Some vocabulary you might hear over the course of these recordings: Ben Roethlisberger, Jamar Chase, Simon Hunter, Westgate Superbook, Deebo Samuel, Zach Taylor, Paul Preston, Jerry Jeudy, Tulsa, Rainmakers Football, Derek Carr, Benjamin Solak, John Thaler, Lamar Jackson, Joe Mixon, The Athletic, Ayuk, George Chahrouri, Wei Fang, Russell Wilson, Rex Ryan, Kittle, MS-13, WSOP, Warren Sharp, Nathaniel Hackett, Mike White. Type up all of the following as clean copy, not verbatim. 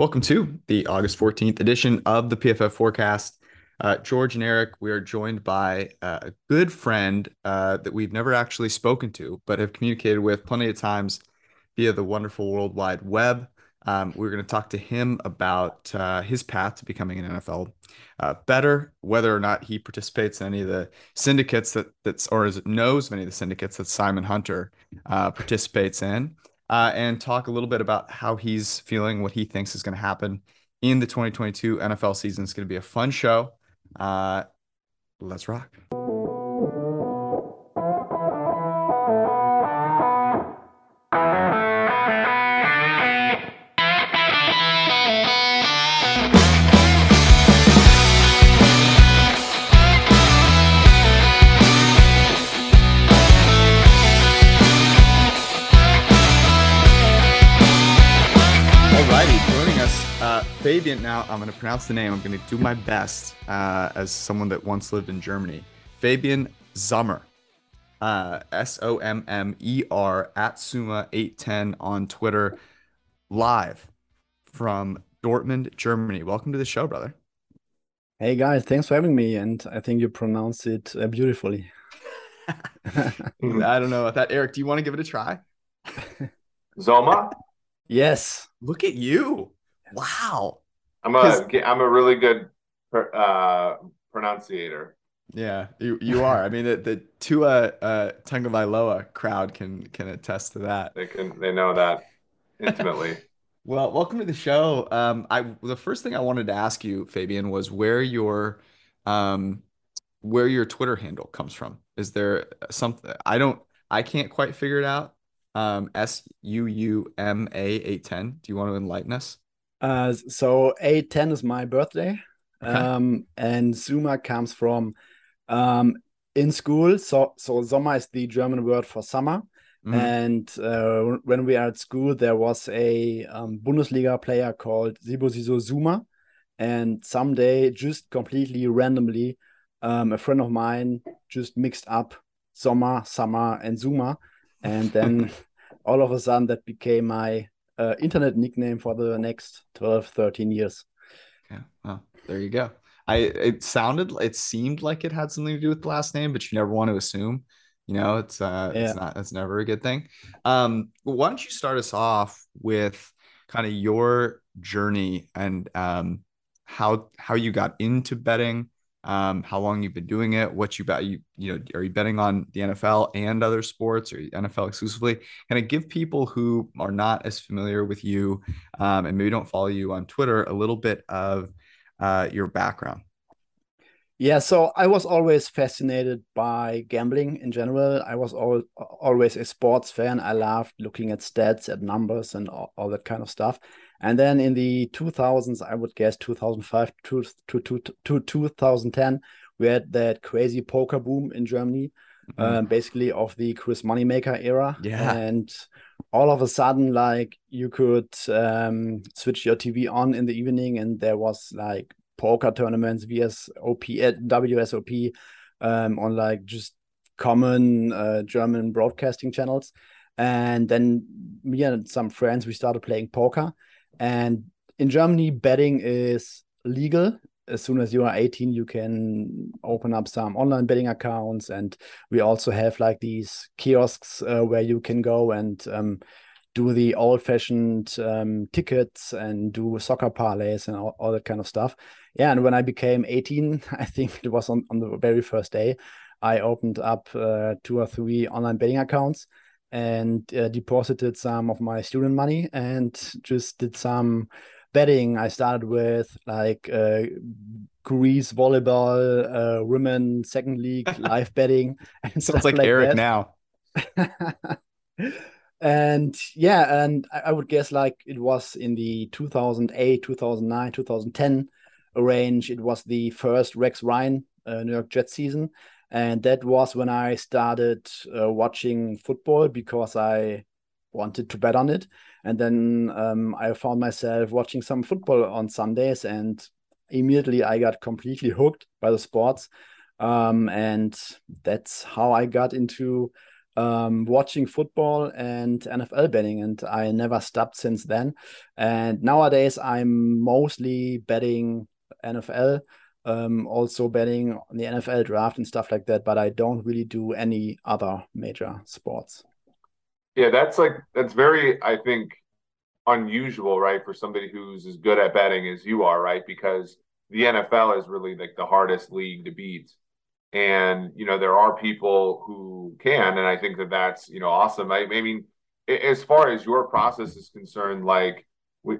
Welcome to the August 14th edition of the PFF Forecast. George and Eric, we are joined by a good friend that we've never actually spoken to, but have communicated with plenty of times via the wonderful World Wide Web. We're going to talk to him about his path to becoming an NFL bettor, whether or not he participates in any of the syndicates knows of any of the syndicates that Simon Hunter participates in, and talk a little bit about how he's feeling, what he thinks is going to happen in the 2022 NFL season. It's going to be a fun show. Let's rock. Fabian, now I'm going to pronounce the name. I'm going to do my best as someone that once lived in Germany. Fabian Sommer, S-O-M-M-E-R, at Suma810 on Twitter, live from Dortmund, Germany. Welcome to the show, brother. Hey, guys. Thanks for having me. And I think you pronounced it beautifully. I don't know about that. Eric, do you want to give it a try? Zoma? Yes. Look at you. Wow. I'm a really good pronunciator. Yeah, you are. I mean, the Tua Tagovailoa crowd can attest to that. They know that intimately. Well, welcome to the show. The first thing I wanted to ask you, Fabian, was where your Twitter handle comes from. Is there something I can't quite figure it out? SUUMA810. Do you want to enlighten us? So 810 is my birthday, okay. And Zuma comes from in school. So Sommer is the German word for summer. Mm. And when we are at school, there was a Bundesliga player called Sibusiso Zuma. And someday, just completely randomly, a friend of mine just mixed up Sommer, Summer, and Zuma. And then all of a sudden, that became my internet nickname for the next 12-13 years. Yeah, well, there you go. It seemed like it had something to do with the last name, but you never want to assume. You know, it's never a good thing. Why don't you start us off with kind of your journey and how you got into betting, how long you've been doing it, what you bet, are you betting on the NFL and other sports, or NFL exclusively? Kind of give people who are not as familiar with you and maybe don't follow you on Twitter a little bit of your background. Yeah, so I was always fascinated by gambling in general. I was always a sports fan. I loved looking at stats, at numbers, and all that kind of stuff. And then in the 2000s, I would guess 2005 to 2010, we had that crazy poker boom in Germany, basically of the Chris Moneymaker era. Yeah. And all of a sudden, like, you could switch your TV on in the evening, and there was like poker tournaments, WSOP, on like just common German broadcasting channels. And then me and some friends, we started playing poker. And in Germany, betting is legal. As soon as you are 18, you can open up some online betting accounts. And we also have like these kiosks where you can go and do the old-fashioned tickets and do soccer parlays and all that kind of stuff. Yeah, and when I became 18, I think it was on the very first day, I opened up 2 or 3 online betting accounts and deposited some of my student money and just did some betting. I started with like Greece volleyball, women second league, live betting. And sounds like Eric that. Now. And yeah, and I would guess like it was in the 2008, 2009, 2010 range. It was the first Rex Ryan New York Jets season. And that was when I started watching football because I wanted to bet on it. And then I found myself watching some football on Sundays, and immediately I got completely hooked by the sports. And that's how I got into watching football and NFL betting, and I never stopped since then. And nowadays I'm mostly betting NFL, also betting on the NFL draft and stuff like that, but I don't really do any other major sports. Yeah, that's very, I think, unusual, right, for somebody who's as good at betting as you are, right? Because the NFL is really like the hardest league to beat. And, you know, there are people who can, and I think that that's, you know, awesome. I mean, as far as your process is concerned, like,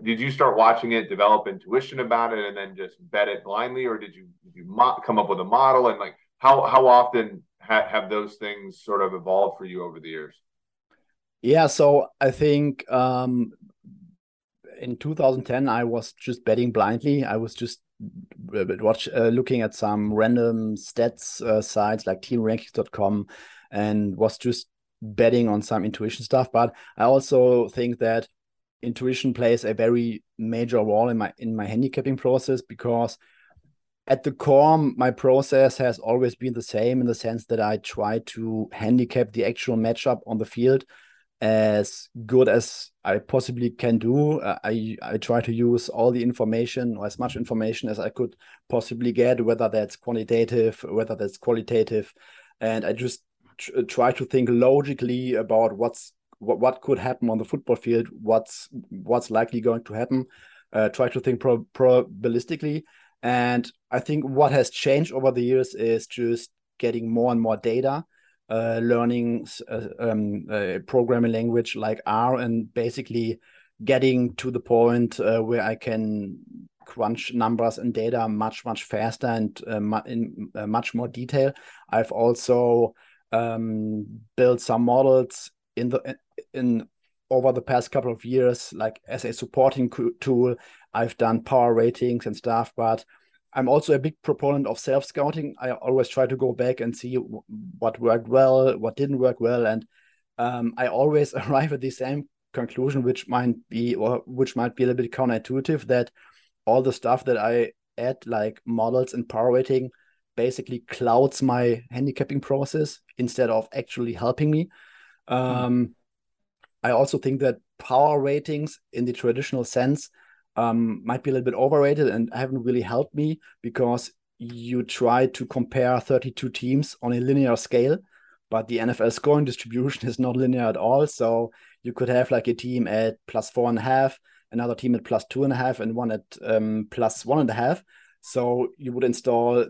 did you start watching it, develop intuition about it, and then just bet it blindly? Or did you come up with a model? And like, how often have those things sort of evolved for you over the years? Yeah, so I think in 2010, I was just betting blindly. I was just looking at some random stats sites like teamrankings.com and was just betting on some intuition stuff. But I also think that intuition plays a very major role in my handicapping process, because at the core, my process has always been the same, in the sense that I try to handicap the actual matchup on the field as good as I possibly can do. I try to use all the information, or as much information as I could possibly get, whether that's quantitative, whether that's qualitative. And I just try to think logically about what could happen on the football field, what's likely going to happen, try to think probabilistically. And I think what has changed over the years is just getting more and more data, learning programming language like R, and basically getting to the point where I can crunch numbers and data much faster and in much more detail. I've also built some models in over the past couple of years, like as a supporting tool. I've done power ratings and stuff, but I'm also a big proponent of self-scouting. I always try to go back and see what worked well, what didn't work well. And I always arrive at the same conclusion, which might be a little bit counterintuitive, that all the stuff that I add, like models and power rating, basically clouds my handicapping process instead of actually helping me. I also think that power ratings in the traditional sense might be a little bit overrated and haven't really helped me, because you try to compare 32 teams on a linear scale, but the NFL scoring distribution is not linear at all. So you could have like a team at +4.5, another team at +2.5, and one at +1.5. So you would install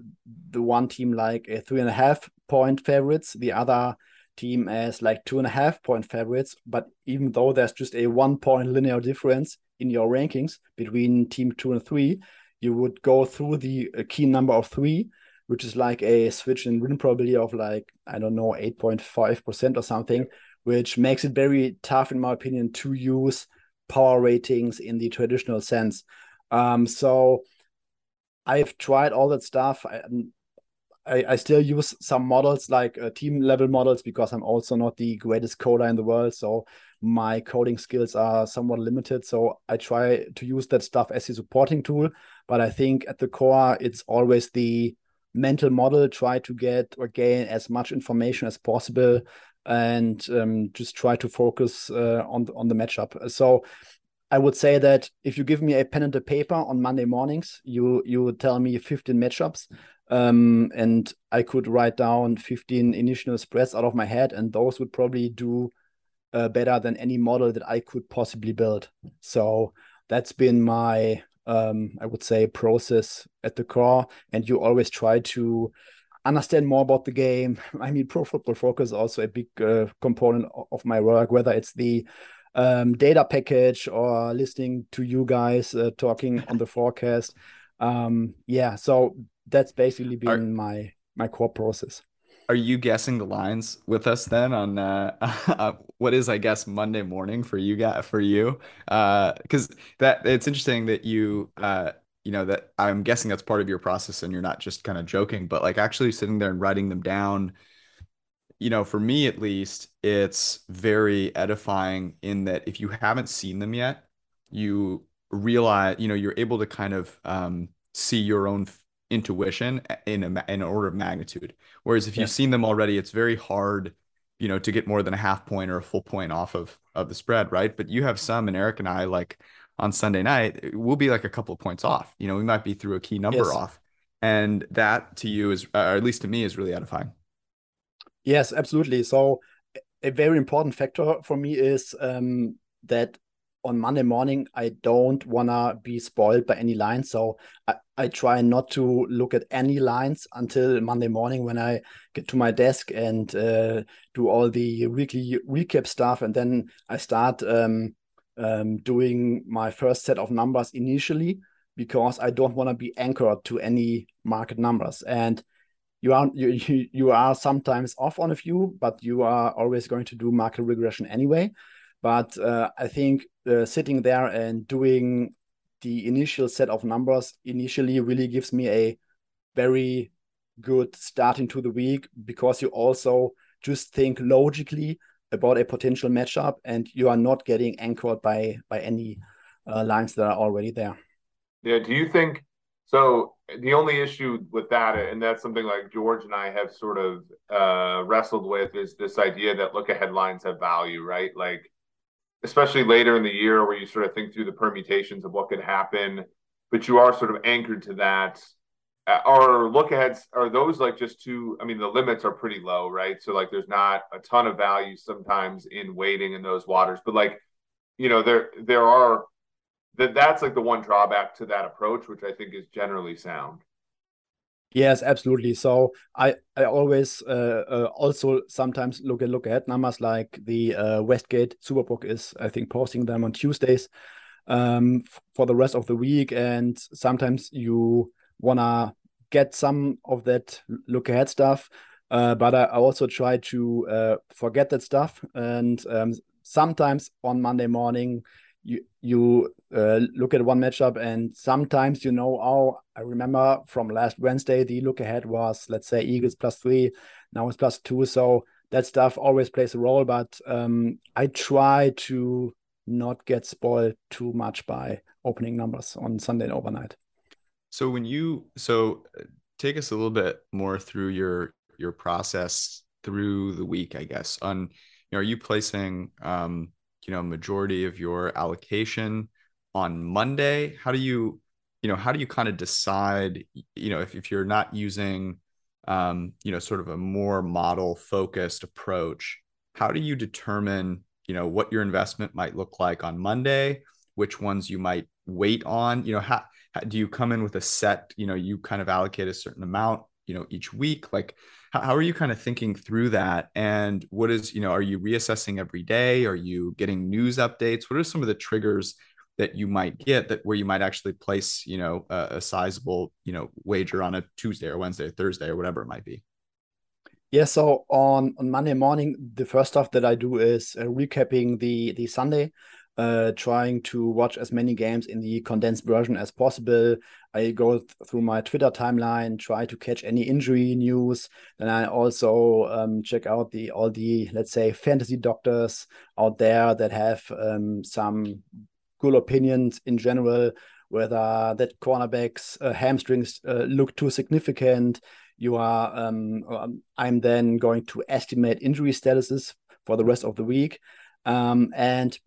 the one team like a 3.5 point favorites, the other team as like 2.5 point favorites. But even though there's just a 1 point linear difference in your rankings between team 2 and 3, you would go through the key number of 3, which is like a switch and win probability of like, I don't know, 8.5% or something, which makes it very tough, in my opinion, to use power ratings in the traditional sense. So I've tried all that stuff. I still use some models, like team level models, because I'm also not the greatest coder in the world. So my coding skills are somewhat limited. So I try to use that stuff as a supporting tool. But I think at the core, it's always the mental model. Try to get or gain as much information as possible, and just try to focus on the matchup. So I would say that if you give me a pen and a paper on Monday mornings, you would tell me 15 matchups. And I could write down 15 initial spreads out of my head, and those would probably do better than any model that I could possibly build. So that's been my, I would say, process at the core. And you always try to understand more about the game. I mean, Pro Football Focus is also a big component of my work, whether it's the data package or listening to you guys talking on the forecast. Yeah, so that's basically been my core process. Are you guessing the lines with us then on what is, I guess, Monday morning for you guys, for you? Because that, it's interesting that you you know, that I'm guessing that's part of your process, and you're not just kind of joking, but like actually sitting there and writing them down. You know, for me at least, it's very edifying in that if you haven't seen them yet, you realize, you know, you're able to kind of see your own intuition in an order of magnitude. Whereas if you've seen them already, it's very hard you know, to get more than a half point or a full point off of the spread, right? But you have some, and Eric and I, like on Sunday night, we'll be like a couple of points off. You know, we might be through a key number off. And that to you is, or at least to me, is really edifying. Yes, absolutely. So a very important factor for me is that on Monday morning, I don't want to be spoiled by any line. So I try not to look at any lines until Monday morning when I get to my desk and do all the weekly recap stuff. And then I start doing my first set of numbers initially, because I don't want to be anchored to any market numbers. And you are sometimes off on a few, but you are always going to do market regression anyway. But I think sitting there and doing the initial set of numbers initially really gives me a very good start into the week, because you also just think logically about a potential matchup and you are not getting anchored by any lines that are already there. Yeah. Do you think, so the only issue with that, and that's something like George and I have sort of wrestled with, is this idea that look ahead lines have value, right? Like, especially later in the year where you sort of think through the permutations of what could happen, but you are sort of anchored to that. Are look aheads, are those like just too, I mean, the limits are pretty low, right? So like, there's not a ton of value sometimes in waiting in those waters, but like, you know, there are, that's like the one drawback to that approach, which I think is generally sound. Yes, absolutely. So I always also sometimes look at numbers, like the Westgate Superbook is, I think, posting them on Tuesdays for the rest of the week. And sometimes you want to get some of that look ahead stuff. But I also try to forget that stuff. And sometimes on Monday morning, you look at one matchup, and sometimes you know, oh, I remember from last Wednesday the look ahead was, let's say, Eagles +3, now it's +2, so that stuff always plays a role. But I try to not get spoiled too much by opening numbers on Sunday and overnight. So take us a little bit more through your process through the week, I guess. On, you know, are you placing majority of your allocation on Monday? How do you kind of decide, you know, if you're not using, sort of a more model focused approach, how do you determine, you know, what your investment might look like on Monday, which ones you might wait on? You know, how do you come in with a set, you know, you kind of allocate a certain amount, you know, each week? Like, how are you kind of thinking through that? And what is, you know, are you reassessing every day? Are you getting news updates? What are some of the triggers that you might get that where you might actually place, you know, a sizable, you know, wager on a Tuesday or Wednesday or Thursday or whatever it might be? Yeah. So on Monday morning, the first stuff that I do is recapping the Sunday, trying to watch as many games in the condensed version as possible. I go through my Twitter timeline, try to catch any injury news. Then I also check out all the, let's say, fantasy doctors out there that have some cool opinions in general, whether that cornerback's hamstrings look too significant. I'm then going to estimate injury statuses for the rest of the week. And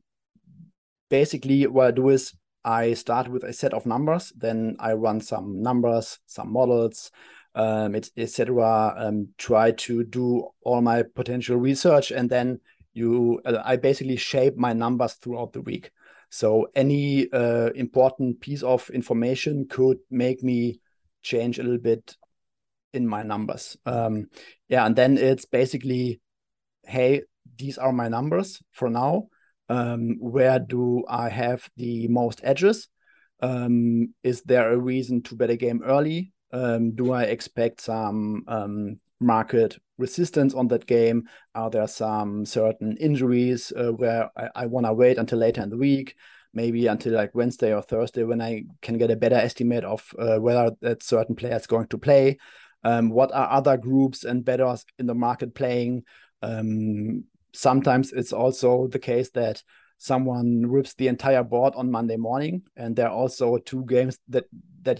basically, what I do is I start with a set of numbers, then I run some numbers, some models, etc. Try to do all my potential research, and then I basically shape my numbers throughout the week. So any important piece of information could make me change a little bit in my numbers. And then it's basically, hey, these are my numbers for now. Where do I have the most edges? Is there a reason to bet a game early? Do I expect some market resistance on that game? Are there some certain injuries where I want to wait until later in the week, maybe until like Wednesday or Thursday when I can get a better estimate of whether that certain player is going to play? What are other groups and bettors in the market playing? Sometimes it's also the case that someone rips the entire board on Monday morning, and there are also two games that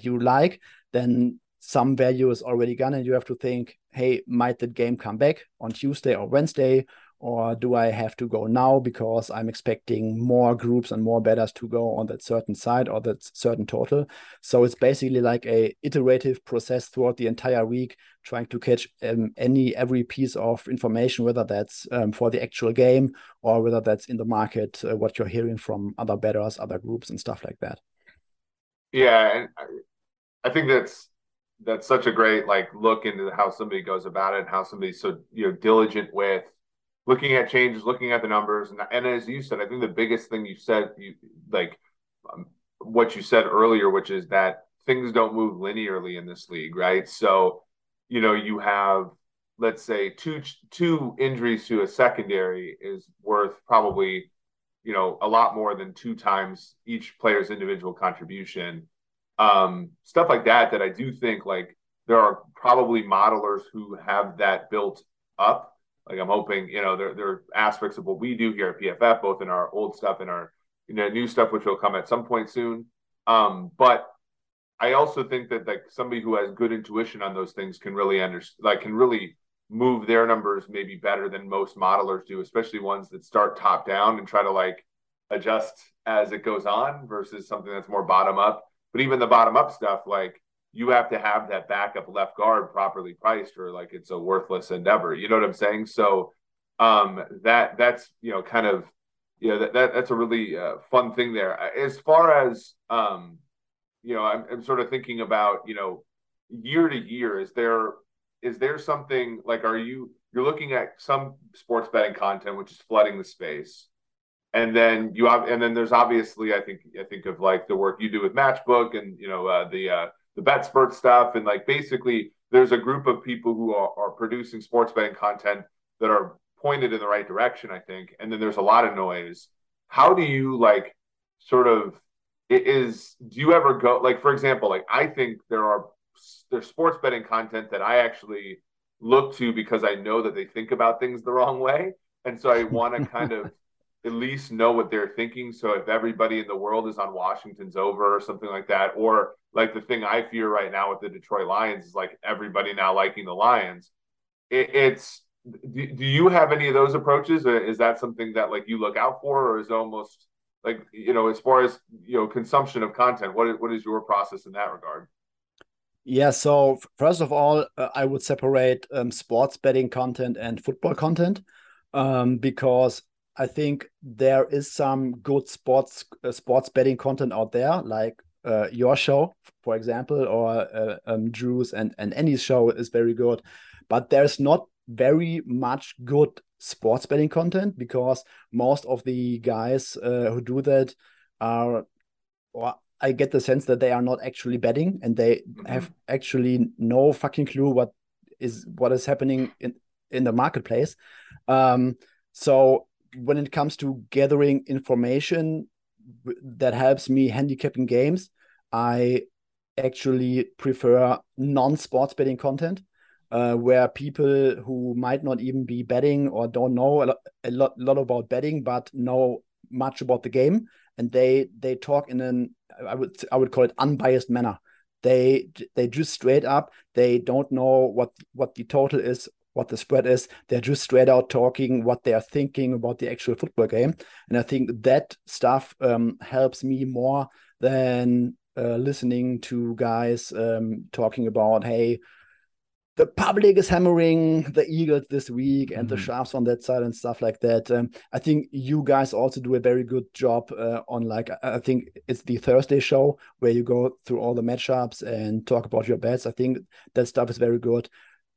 you like, then some value is already gone, and you have to think, hey, might that game come back on Tuesday or Wednesday? or do I have to go now because I'm expecting more groups and more bettors to go on that certain side or that certain total? So it's basically like a iterative process throughout the entire week, trying to catch every piece of information, whether that's for the actual game or whether that's in the market, what you're hearing from other bettors, other groups and stuff like that. Yeah, and I think that's such a great look into how somebody goes about it and how somebody's so diligent with looking at changes, looking at the numbers, and as you said, I think the biggest thing you said, what you said earlier, which is that things don't move linearly in this league, right? So, you have, let's say, two injuries to a secondary is worth probably, a lot more than 2 times each player's individual contribution. Stuff like that I do think there are probably modelers who have that built up. I'm hoping, there are aspects of what we do here at PFF, both in our old stuff and our new stuff, which will come at some point soon. But I also think that somebody who has good intuition on those things can really move their numbers maybe better than most modelers do, especially ones that start top down and try to adjust as it goes on versus something that's more bottom up. But even the bottom up stuff, you have to have that backup left guard properly priced, or it's a worthless endeavor. You know what I'm saying? So that's a really fun thing there. As far as, I'm sort of thinking about, year to year, is there something you're looking at some sports betting content, which is flooding the space. And then there's obviously, I think of the work you do with Matchbook and, the BetSpurt stuff, and basically there's a group of people who are producing sports betting content that are pointed in the right direction, I think. And then there's a lot of noise. How do you do you ever go, for example, I think there's sports betting content that I actually look to because I know that they think about things the wrong way. And so I want to kind of at least know what they're thinking. So if everybody in the world is on Washington's over or something like that, or the thing I fear right now with the Detroit Lions is everybody now liking the Lions. Do you have any of those approaches? Or is that something that you look out for, or is it almost as far as, consumption of content, what is your process in that regard? Yeah. So first of all, I would separate sports betting content and football content because I think there is some good sports betting content out there, your show, for example, or Drew's and Annie's show is very good, but there's not very much good sports betting content because most of the guys who do that are, or I get the sense that they are not actually betting, and they have actually no fucking clue what is happening in the marketplace. So when it comes to gathering information that helps me handicapping games, I actually prefer non-sports betting content where people who might not even be betting or don't know a lot about betting but know much about the game, and they talk in an I would call it unbiased manner. They just straight up, they don't know what the total is, what the spread is. They're just straight out talking what they are thinking about the actual football game. And I think that stuff helps me more than listening to guys talking about, hey, the public is hammering the Eagles this week and the Sharps on that side and stuff like that. I think you guys also do a very good job on I think it's the Thursday show where you go through all the matchups and talk about your bets. I think that stuff is very good.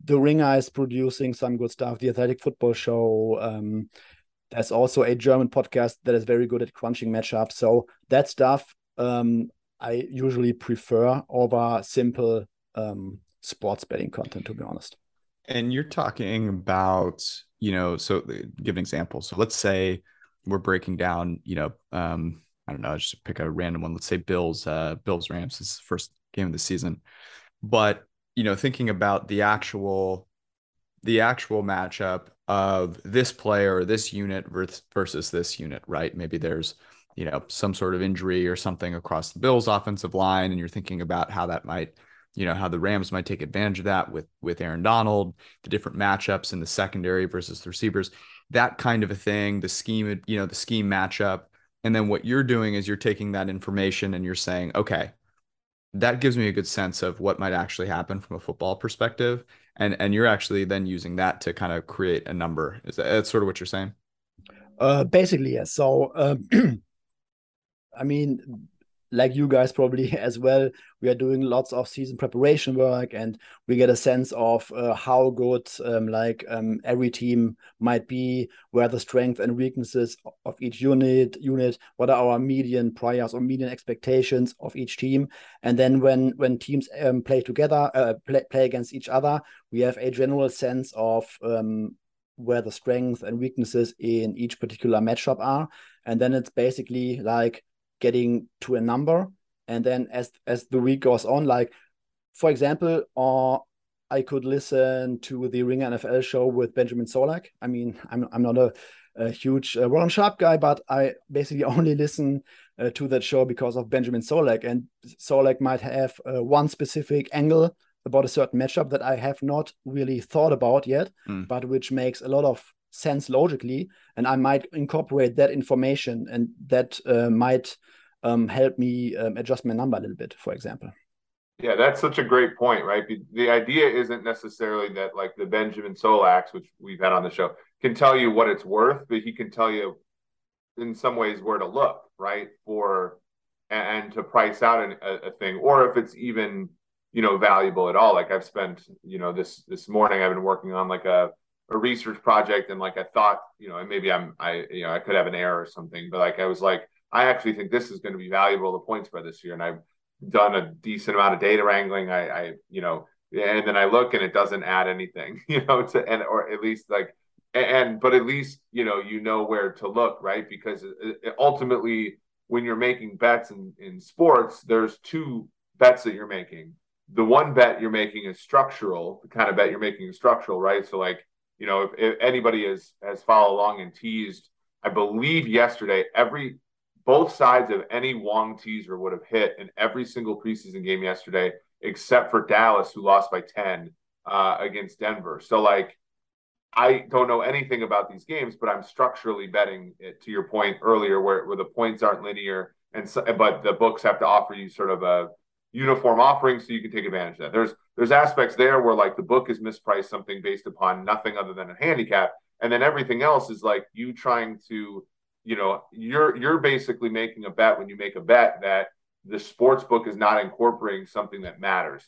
The Ringer is producing some good stuff. The Athletic football show. There's also a German podcast that is very good at crunching matchups. So that stuff I usually prefer over simple sports betting content, to be honest. And you're talking about, so give an example. So let's say we're breaking down, I don't know, just pick a random one. Let's say Bills Rams. This is the first game of the season, but thinking about the actual matchup of this player or this unit versus this unit, right? Maybe there's, some sort of injury or something across the Bills offensive line, and you're thinking about how that might, how the Rams might take advantage of that with Aaron Donald, the different matchups in the secondary versus the receivers. that kind of a thing, the scheme, you know, the scheme matchup. And then what you're doing is you're taking that information and you're saying, okay, that gives me a good sense of what might actually happen from a football perspective. And you're actually then using that to kind of create a number. Is that, that's sort of what you're saying? Basically, yes. So, I mean, like you guys probably as well, we are doing lots of season preparation work, and we get a sense of how good every team might be, where the strengths and weaknesses of each unit, what are our median priors or median expectations of each team. And then when teams play against each other, we have a general sense of where the strengths and weaknesses in each particular matchup are. And then it's basically like getting to a number. And then as the week goes on, like, for example, I could listen to the Ringer NFL show with Benjamin Solak. I mean, I'm not a huge Warren Sharp guy, but I basically only listen to that show because of Benjamin Solak. And Solak might have one specific angle about a certain matchup that I have not really thought about yet, but which makes a lot of sense logically, and I might incorporate that information, and that might help me adjust my number a little bit, for example. Yeah, that's such a great point, right? The idea isn't necessarily that like the Benjamin Solak, which we've had on the show, can tell you what it's worth, but he can tell you in some ways where to look, right, for and to price out a thing, or if it's even, you know, valuable at all. Like I've spent, you know, this morning I've been working on like a research project, and like I thought, you know, and maybe I could have an error or something, but like I was like, I actually think this is going to be valuable, the point spread this year, and I've done a decent amount of data wrangling. I you know, and then I look and it doesn't add anything, you know, to and or at least like and but at least you know where to look, right? Because ultimately when you're making bets in sports, there's two bets that you're making. The one bet you're making is structural, the kind of bet you're making is structural, right? So like, you know, if anybody has followed along and teased, I believe yesterday, both sides of any Wong teaser would have hit in every single preseason game yesterday, except for Dallas, who lost by 10 against Denver. So, like, I don't know anything about these games, but I'm structurally betting it, to your point earlier, where the points aren't linear, and so, but the books have to offer you sort of a uniform offering so you can take advantage of that. There's aspects there where like the book is mispriced something based upon nothing other than a handicap, and then everything else is like you trying to, you know, you're basically making a bet when you make a bet that the sports book is not incorporating something that matters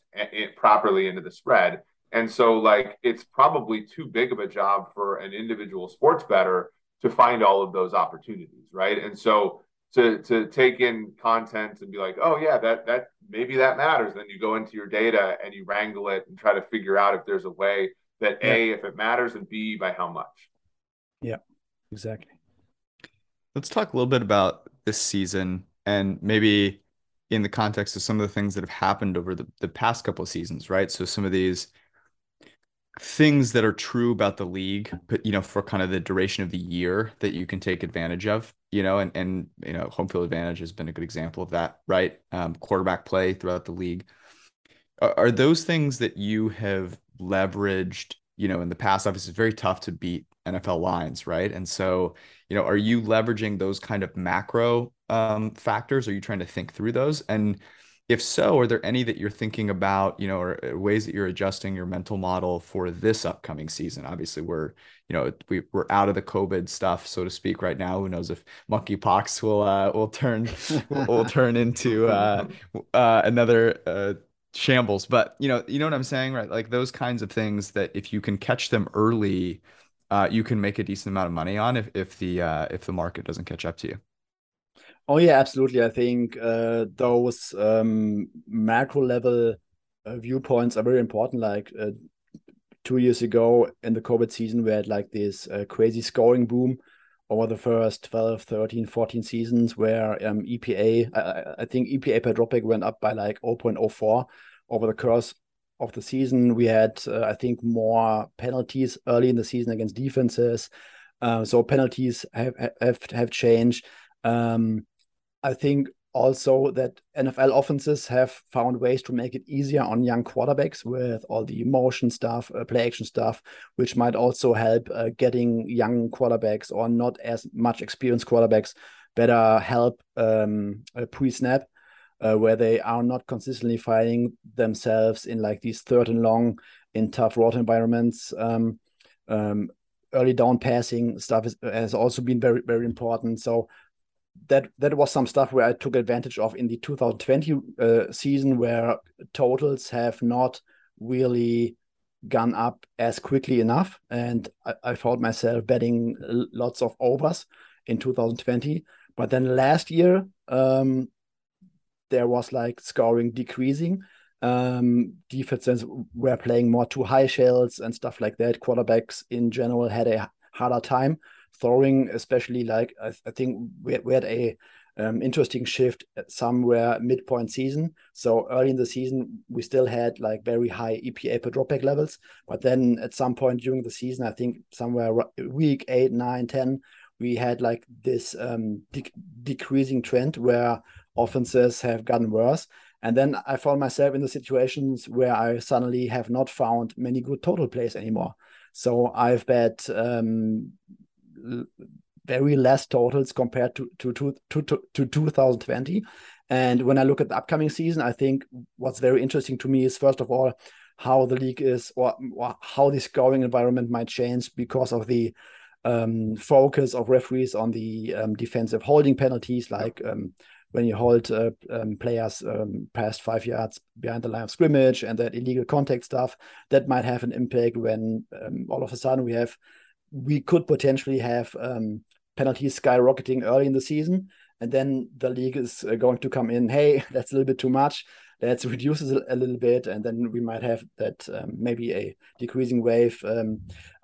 properly into the spread. And so like it's probably too big of a job for an individual sports bettor to find all of those opportunities, right? And so to take in content and be like, oh yeah, that maybe that matters. Then you go into your data and you wrangle it and try to figure out if there's a way that A, if it matters, and B, by how much. Yeah, exactly. Let's talk a little bit about this season and maybe in the context of some of the things that have happened over the past couple of seasons, right? So some of these things that are true about the league, but, you know, for kind of the duration of the year that you can take advantage of, you know, and you know, home field advantage has been a good example of that, right? Quarterback play throughout the league. Are those things that you have leveraged, you know, in the past? Obviously, it's very tough to beat NFL lines, right? And so, you know, are you leveraging those kind of macro factors? Are you trying to think through those? And if so, are there any that you're thinking about, you know, or ways that you're adjusting your mental model for this upcoming season? Obviously, we're out of the COVID stuff, so to speak, right now. Who knows if monkeypox will turn into another shambles? But you know what I'm saying, right? Like those kinds of things that if you can catch them early, you can make a decent amount of money on if the market doesn't catch up to you. Oh, yeah, absolutely. I think those macro level viewpoints are very important. Like 2 years ago in the COVID season, we had like this crazy scoring boom over the first 12, 13, 14 seasons where EPA, I think EPA per dropback went up by like 0.04 over the course of the season. We had, I think, more penalties early in the season against defenses. So penalties have changed. I think Also that NFL offenses have found ways to make it easier on young quarterbacks with all the motion stuff, play action stuff, which might also help getting young quarterbacks or not as much experienced quarterbacks better help pre-snap, where they are not consistently finding themselves in like these third and long in tough road environments. Early down passing stuff has also been very, very important. So that was some stuff where I took advantage of in the 2020 season, where totals have not really gone up as quickly enough. And I found myself betting lots of overs in 2020. But then last year, there was like scoring decreasing. Defenses were playing more two high shells and stuff like that. Quarterbacks in general had a harder time throwing, especially like I think we had a interesting shift somewhere midpoint season. So early in the season, we still had like very high EPA per dropback levels. But then at some point during the season, I think somewhere week 8, 9, 10, we had like this decreasing trend where offenses have gotten worse. And then I found myself in the situations where I suddenly have not found many good total plays anymore. So I've bet very less totals compared to 2020. And when I look at the upcoming season, I think what's very interesting to me is, first of all, how the league is or how the scoring environment might change because of the focus of referees on the defensive holding penalties, like when you hold players past 5 yards behind the line of scrimmage and that illegal contact stuff. That might have an impact when all of a sudden we could potentially have penalties skyrocketing early in the season. And then the league is going to come in, hey, that's a little bit too much. Let's reduce it a little bit. And then we might have that maybe a decreasing wave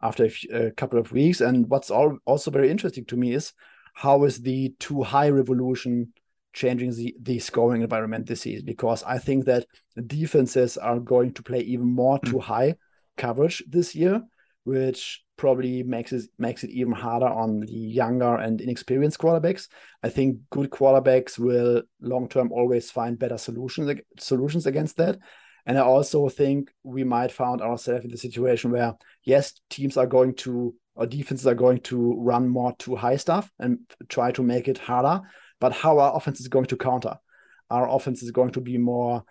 after a couple of weeks. And what's also very interesting to me is how is the too high revolution changing the scoring environment this season? Because I think that defenses are going to play even more too high coverage this year, which probably makes it even harder on the younger and inexperienced quarterbacks. I think good quarterbacks will long-term always find better solutions against that. And I also think we might find ourselves in the situation where, yes, defenses are going to run more too high stuff and try to make it harder, but how our offense is going to counter. Our offense is going to be more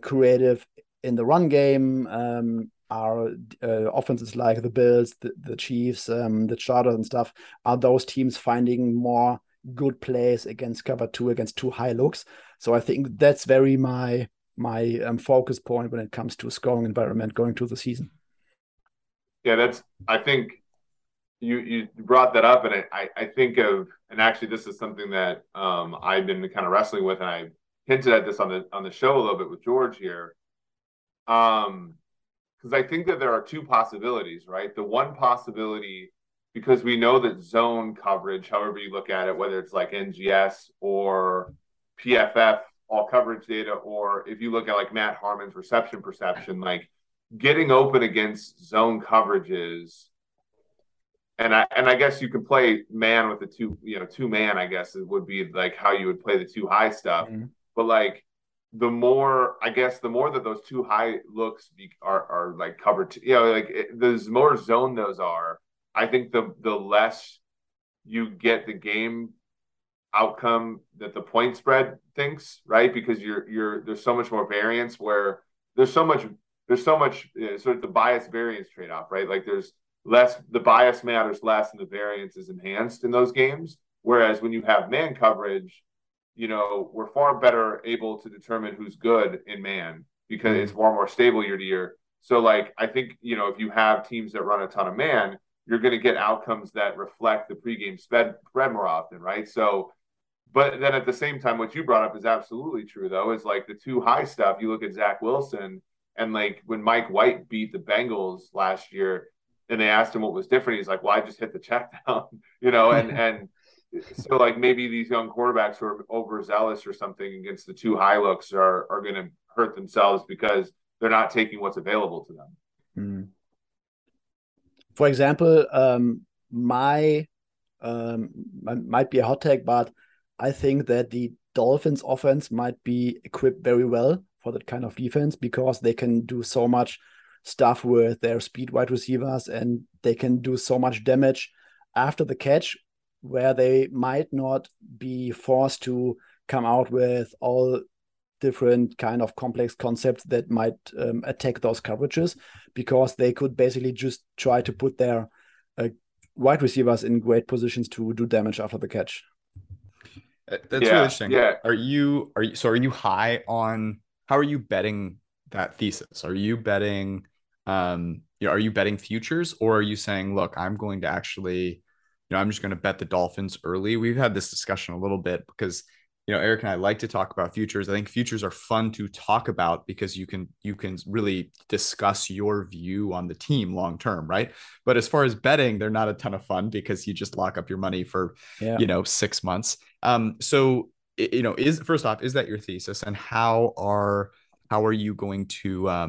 creative in the run game. Our offenses like the Bills, the Chiefs, the Chargers and stuff, are those teams finding more good plays against cover two, against two high looks? So I think that's very my focus point when it comes to scoring environment going through the season. Yeah, I think you brought that up, and I think of, and actually this is something that I've been kind of wrestling with, and I hinted at this on the show a little bit with George here. Because I think that there are two possibilities, right? The one possibility, because we know that zone coverage, however you look at it, whether it's like NGS or PFF, all coverage data, or if you look at like Matt Harmon's reception perception, like getting open against zone coverages, and I guess you can play man with the two man, I guess it would be like how you would play the two high stuff, but like, the more that those two high looks are like covered, there's more zone those are, I think the less you get the game outcome that the point spread thinks, right? Because there's so much more variance where there's so much sort of the bias variance trade-off, right? Like there's less, the bias matters less and the variance is enhanced in those games. Whereas when you have man coverage, we're far better able to determine who's good in man because it's far more stable year to year. So, like, I think, if you have teams that run a ton of man, you're going to get outcomes that reflect the pregame spread more often, right? So, but then at the same time, what you brought up is absolutely true, though, is like the two high stuff. You look at Zach Wilson and, like, when Mike White beat the Bengals last year and they asked him what was different, he's like, well, I just hit the check down, So, like, maybe these young quarterbacks who are overzealous or something against the two high looks are going to hurt themselves because they're not taking what's available to them. For example, might be a hot take, but I think that the Dolphins offense might be equipped very well for that kind of defense, because they can do so much stuff with their speed wide receivers, and they can do so much damage after the catch, where they might not be forced to come out with all different kind of complex concepts that might attack those coverages, because they could basically just try to put their wide receivers in great positions to do damage after the catch. That's really interesting. Yeah. Are you high on, how are you betting that thesis? Are you betting are you betting futures, or are you saying, look, I'm going to actually, I'm just going to bet the Dolphins early? We've had this discussion a little bit because, Eric and I like to talk about futures. I think futures are fun to talk about because you can really discuss your view on the team long-term, right? But as far as betting, they're not a ton of fun because you just lock up your money for, 6 months. So, first off, is that your thesis? And how are you going to, how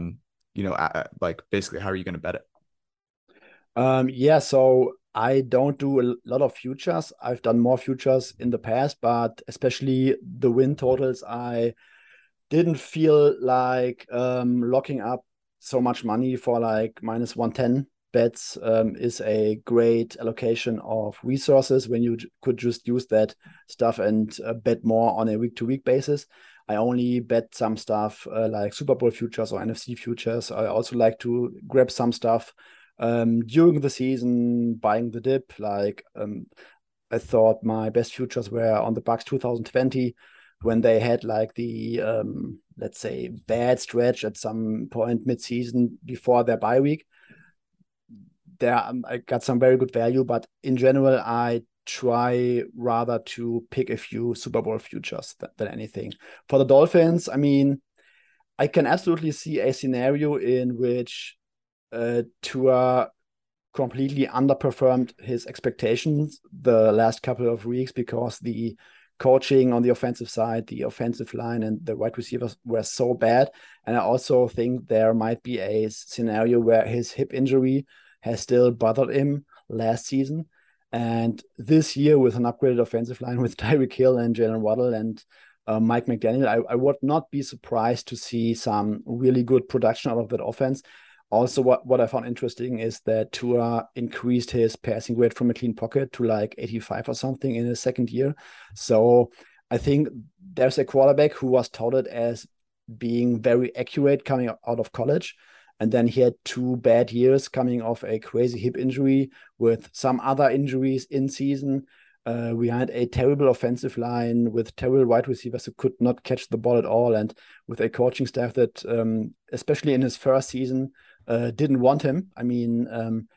are you going to bet it? So I don't do a lot of futures. I've done more futures in the past, but especially the win totals, I didn't feel like locking up so much money for like minus 110 bets is a great allocation of resources when you could just use that stuff and bet more on a week-to-week basis. I only bet some stuff like Super Bowl futures or NFC futures. I also like to grab some stuff during the season, buying the dip. Like I thought my best futures were on the Bucks 2020, when they had like the bad stretch at some point mid-season before their bye week. There I got some very good value, but in general I try rather to pick a few Super Bowl futures than anything. For the Dolphins, I can absolutely see a scenario in which Tua completely underperformed his expectations the last couple of weeks, because the coaching on the offensive side, the offensive line, and the wide receivers were so bad. And I also think there might be a scenario where his hip injury has still bothered him last season. And this year, with an upgraded offensive line with Tyreek Hill and Jalen Waddle and Mike McDaniel, I would not be surprised to see some really good production out of that offense. Also, what I found interesting is that Tua increased his passing rate from a clean pocket to like 85 or something in his second year. So I think there's a quarterback who was touted as being very accurate coming out of college, and then he had two bad years coming off a crazy hip injury with some other injuries in season. We had a terrible offensive line with terrible wide receivers who could not catch the ball at all, and with a coaching staff that, especially in his first season, didn't want him.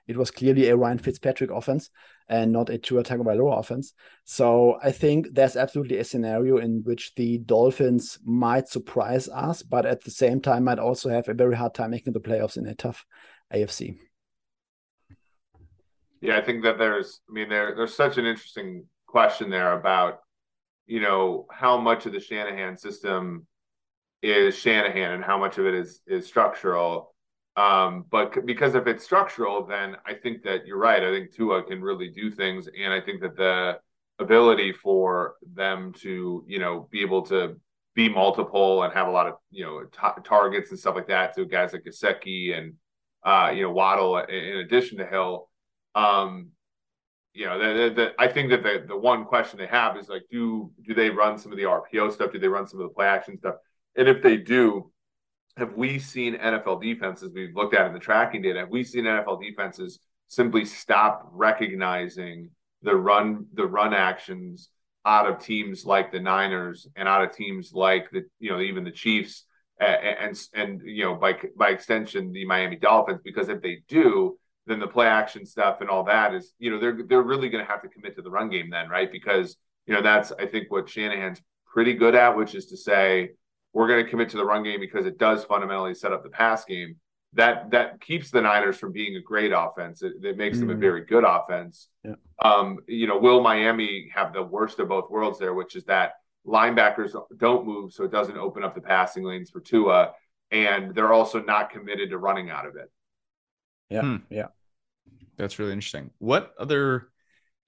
It was clearly a Ryan Fitzpatrick offense and not a Tua Tagovailoa offense. So I think there's absolutely a scenario in which the Dolphins might surprise us, but at the same time might also have a very hard time making the playoffs in a tough AFC. Yeah, I think that there's such an interesting question there about, how much of the Shanahan system is Shanahan and how much of it is structural. But because if it's structural, then I think that you're right. I think Tua can really do things. And I think that the ability for them to, be able to be multiple and have a lot of, targets and stuff like that to guys like Gesicki and, Waddle in addition to Hill, I think that the one question they have is like, do they run some of the RPO stuff? Do they run some of the play action stuff? And if they do, have we seen NFL defenses we've looked at in the tracking data? Have we seen NFL defenses simply stop recognizing the run actions out of teams like the Niners and out of teams like even the Chiefs and by extension the Miami Dolphins? Because if they do, then the play action stuff and all that is they're really going to have to commit to the run game then, right? Because that's I think what Shanahan's pretty good at, which is to say, we're going to commit to the run game because it does fundamentally set up the pass game. That keeps the Niners from being a great offense. It makes them a very good offense. Yeah. Will Miami have the worst of both worlds there, which is that linebackers don't move, so it doesn't open up the passing lanes for Tua, and they're also not committed to running out of it. Yeah, That's really interesting. What other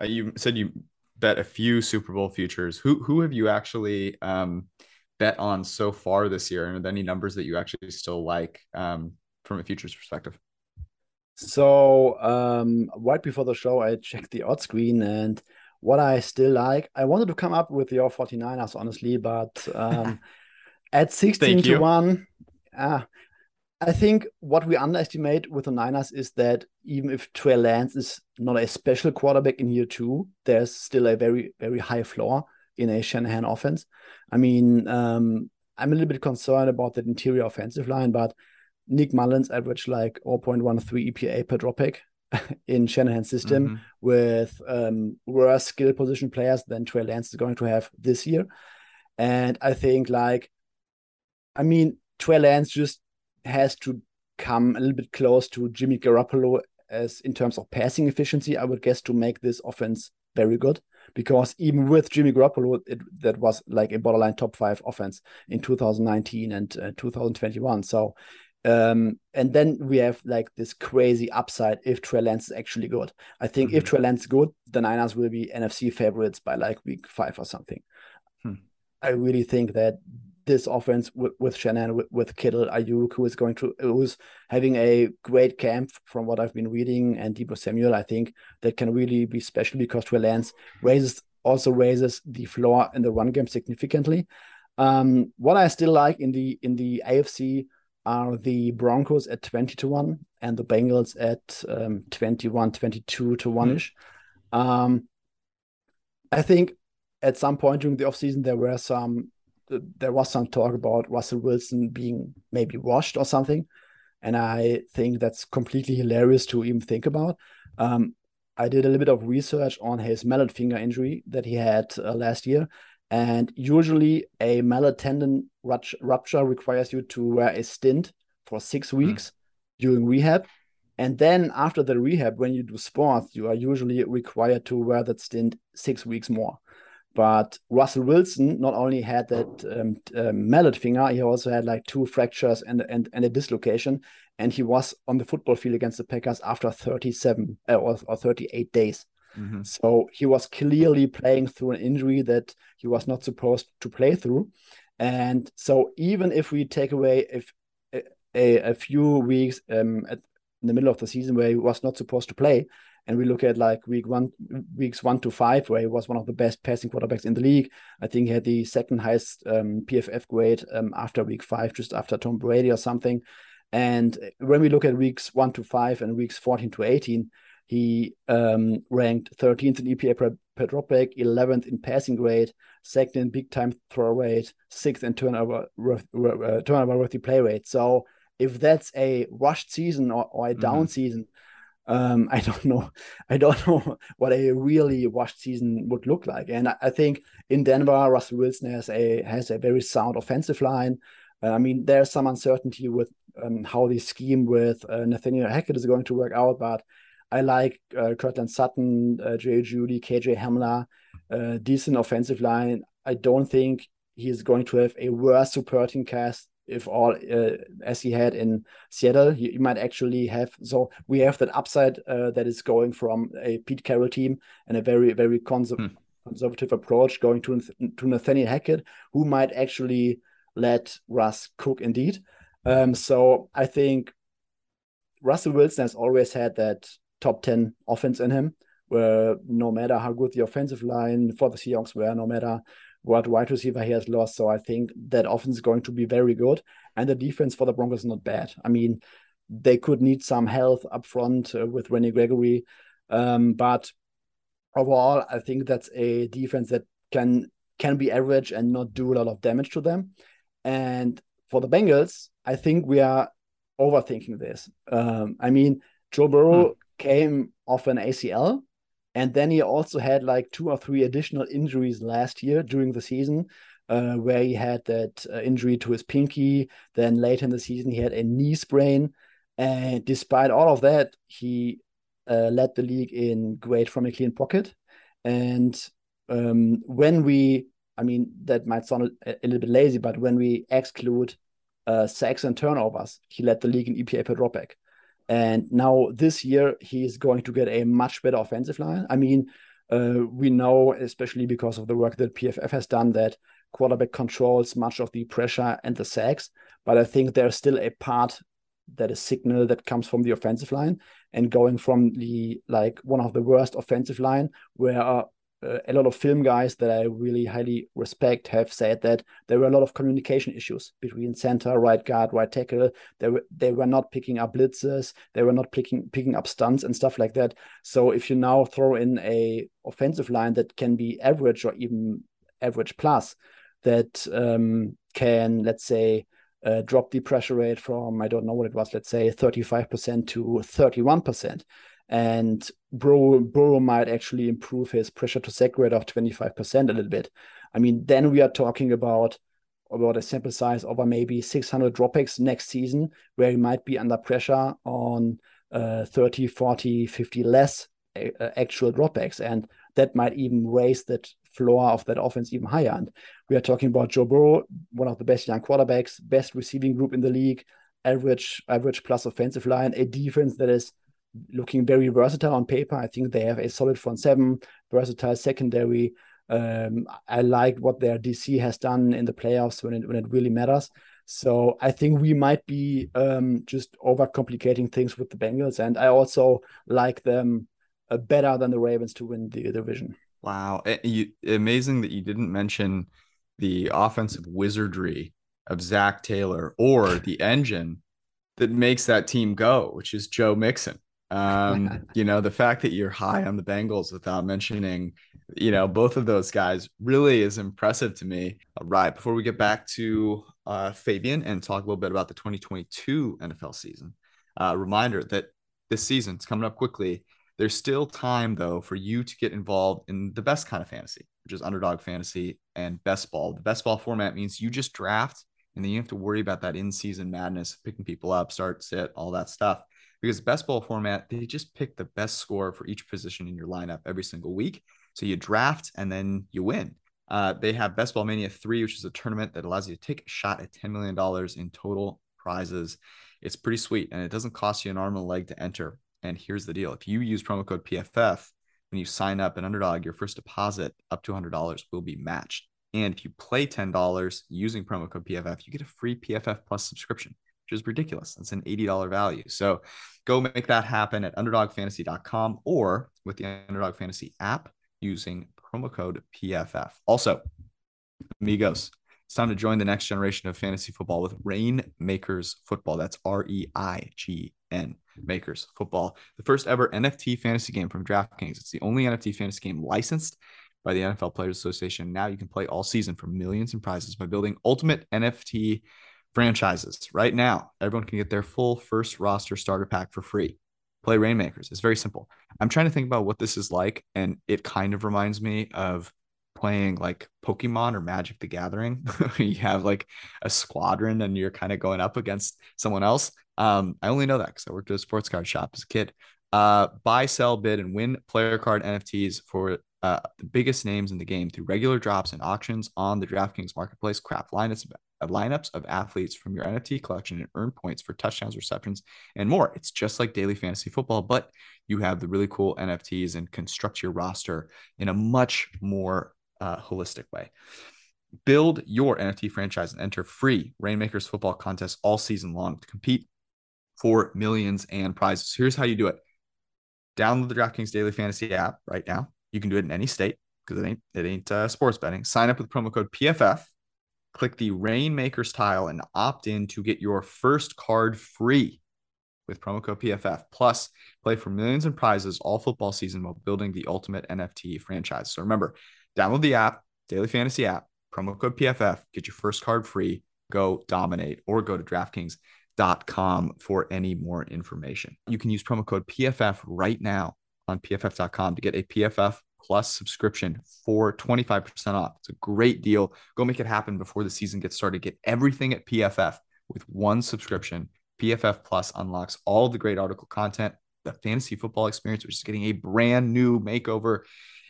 you said you bet a few Super Bowl futures. Who have you actually bet on so far this year? And are there any numbers that you actually still like from a futures perspective? So right before the show, I checked the odds screen, and what I still like, I wanted to come up with your 49ers, honestly, but at 16 to 1, I think what we underestimate with the Niners is that even if Trey Lance is not a special quarterback in year two, there's still a very, very high floor in a Shanahan offense. I mean, I'm a little bit concerned about that interior offensive line, but Nick Mullins averaged like 0.13 EPA per drop pick in Shanahan's system with worse skill position players than Trey Lance is going to have this year. And I think, like, I mean, Trey Lance just has to come a little bit close to Jimmy Garoppolo as in terms of passing efficiency, I would guess, to make this offense very good. Because even with Jimmy Garoppolo, that was like a borderline top five offense in 2019 and 2021. So, and then we have like this crazy upside if Trey Lance is actually good. I think if Trey Lance is good, the Niners will be NFC favorites by like week 5 or something. I really think that this offense with Shanahan, with Kittle, Ayuk, who's having a great camp from what I've been reading, and Deebo Samuel, I think that can really be special because Trey Lance also raises the floor in the run game significantly. What I still like in the AFC are the Broncos at 20 to 1 and the Bengals at 22 to 1-ish. I think at some point during the offseason, there was some talk about Russell Wilson being maybe washed or something. And I think that's completely hilarious to even think about. I did a little bit of research on his mallet finger injury that he had last year. And usually a mallet tendon rupture requires you to wear a stent for 6 weeks during rehab. And then after the rehab, when you do sports, you are usually required to wear that stent 6 weeks more. But Russell Wilson not only had that mallet finger, he also had like 2 fractures and a dislocation. And he was on the football field against the Packers after 37 or 38 days. So he was clearly playing through an injury that he was not supposed to play through. And so even if we take away a few weeks in the middle of the season where he was not supposed to play, and we look at like weeks 1 to 5, where he was one of the best passing quarterbacks in the league. I think he had the second highest PFF grade after week 5, just after Tom Brady or something. And when we look at weeks 1 to 5 and weeks 14 to 18, he ranked 13th in EPA per dropback, 11th in passing grade, 2nd in big time throw rate, 6th in turnover worthy play rate. So if that's a rushed season or a down season, I don't know what a really washed season would look like. And I think in Denver, Russell Wilson has a very sound offensive line. I mean, there's some uncertainty with how the scheme with Nathaniel Hackett is going to work out, but I like Cortland Sutton, Jerry Jeudy, KJ Hamler, decent offensive line. I don't think he is going to have a worse supporting cast as he had in Seattle. You might actually have, so we have that upside that is going from a Pete Carroll team and a very, very conservative approach going to Nathaniel Hackett, who might actually let Russ cook indeed. So I think Russell Wilson has always had that top 10 offense in him, where no matter how good the offensive line for the Seahawks were, no matter what wide receiver he has lost. So I think that offense is going to be very good. And the defense for the Broncos is not bad. I mean, they could need some health up front with Randy Gregory. But overall, I think that's a defense that can be average and not do a lot of damage to them. And for the Bengals, I think we are overthinking this. I mean, Joe Burrow came off an ACL. And then he also had like 2 or 3 additional injuries last year during the season, where he had that injury to his pinky. Then later in the season, he had a knee sprain. And despite all of that, he led the league in grade from a clean pocket. And that might sound a little bit lazy, but when we exclude sacks and turnovers, he led the league in EPA per dropback. And now this year, he is going to get a much better offensive line. I mean, We know, especially because of the work that PFF has done, that quarterback controls much of the pressure and the sacks, but I think there's still a part that is signal that comes from the offensive line, and going from the one of the worst offensive line where a lot of film guys that I really highly respect have said that there were a lot of communication issues between center, right guard, right tackle. They were not picking up blitzes. They were not picking up stunts and stuff like that. So if you now throw in a offensive line that can be average or even average plus, that can, let's say, drop the pressure rate from, I don't know what it was, let's say 35% to 31%. And Burrow might actually improve his pressure to sack rate of 25% a little bit. I mean, then we are talking about a sample size over maybe 600 drop picks next season, where he might be under pressure on 30, 40, 50 less actual drop picks. And that might even raise that floor of that offense even higher. And we are talking about Joe Burrow, one of the best young quarterbacks, best receiving group in the league, average plus offensive line, a defense that is looking very versatile on paper. I think they have a solid front seven, versatile secondary. I like what their DC has done in the playoffs when it really matters. So I think we might be just overcomplicating things with the Bengals, and I also like them better than the Ravens to win the division. Wow. Amazing that you didn't mention the offensive wizardry of Zach Taylor or the engine that makes that team go, which is Joe Mixon. You know, the fact that you're high on the Bengals without mentioning, you know, both of those guys really is impressive to me. All right. Before we get back to Fabian and talk a little bit about the 2022 NFL season, reminder that this season's coming up quickly. There's still time, though, for you to get involved in the best kind of fantasy, which is Underdog Fantasy and Best Ball. The Best Ball format means you just draft, and then you have to worry about that in-season madness, picking people up, start, sit, all that stuff. Because Best Ball format, they just pick the best score for each position in your lineup every single week. So you draft, and then you win. They have Best Ball Mania 3, which is a tournament that allows you to take a shot at $10 million in total prizes. It's pretty sweet, and it doesn't cost you an arm and a leg to enter. And here's the deal. If you use promo code PFF, when you sign up at Underdog, your first deposit up to $100 will be matched. And if you play $10 using promo code PFF, you get a free PFF Plus subscription, which is ridiculous. That's an $80 value. So go make that happen at underdogfantasy.com or with the Underdog Fantasy app using promo code PFF. Also, amigos, it's time to join the next generation of fantasy football with Rainmakers Football. That's REIGN. Makers Football, the first ever NFT fantasy game from DraftKings. It's the only NFT fantasy game licensed by the NFL Players Association. Now you can play all season for millions in prizes by building ultimate NFT franchises. Right now, everyone can get their full first roster starter pack for free. Play Rainmakers. It's very simple. I'm trying to think about what this is like, and it kind of reminds me of playing like Pokemon or Magic the Gathering. You have like a squadron and you're kind of going up against someone else. I only know that because I worked at a sports card shop as a kid. Buy, sell, bid, and win player card NFTs for the biggest names in the game through regular drops and auctions on the DraftKings Marketplace. Craft lineups of athletes from your NFT collection and earn points for touchdowns, receptions, and more. It's just like daily fantasy football, but you have the really cool NFTs and construct your roster in a much more holistic way. Build your NFT franchise and enter free Rainmakers Football contests all season long to compete for millions and prizes. Here's how you do it. Download the DraftKings Daily Fantasy app right now. You can do it in any state because it ain't sports betting. Sign up with promo code PFF. Click the Rainmakers tile and opt in to get your first card free with promo code PFF. Plus, play for millions in prizes all football season while building the ultimate NFT franchise. So remember, download the app, Daily Fantasy app, promo code PFF, get your first card free, go dominate, or go to DraftKings.com for any more information. You can use promo code PFF right now on PFF.com to get a PFF Plus subscription for 25% off. It's a great deal. Go make it happen before the season gets started. Get everything at PFF with one subscription. PFF Plus unlocks all the great article content, the fantasy football experience, which is getting a brand new makeover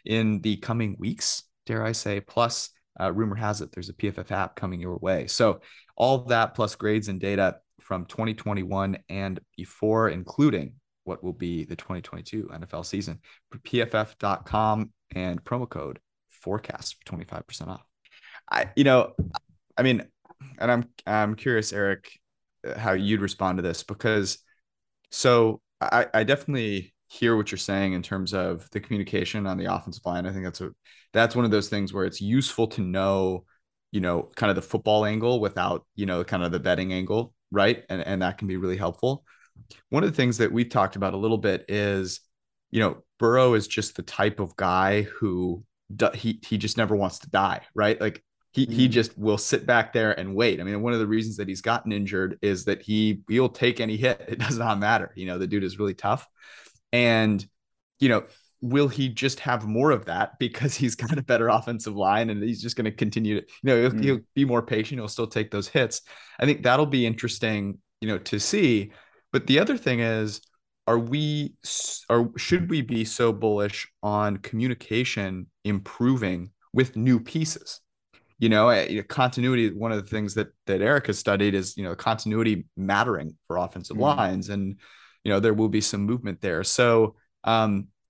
in the coming weeks, dare I say. Plus, rumor has it there's a PFF app coming your way. So all that plus grades and data from 2021 and before, including what will be the 2022 NFL season. PFF.com and promo code forecast for 25% off. I'm curious, Eric, how you'd respond to this, because so I definitely hear what you're saying in terms of the communication on the offensive line. I think that's one of those things where it's useful to know, kind of the football angle without, kind of the betting angle. Right. And that can be really helpful. One of the things that we've talked about a little bit is, Burrow is just the type of guy who he just never wants to die. Right. Like he just will sit back there and wait. I mean, one of the reasons that he's gotten injured is that he'll take any hit. It does not matter. The dude is really tough. And, will he just have more of that because he's got a better offensive line and he's just going to continue to, he'll be more patient. He'll still take those hits. I think that'll be interesting, to see. But the other thing is, should we be so bullish on communication improving with new pieces? Continuity, one of the things that Eric has studied is, continuity mattering for offensive lines, and, there will be some movement there. So,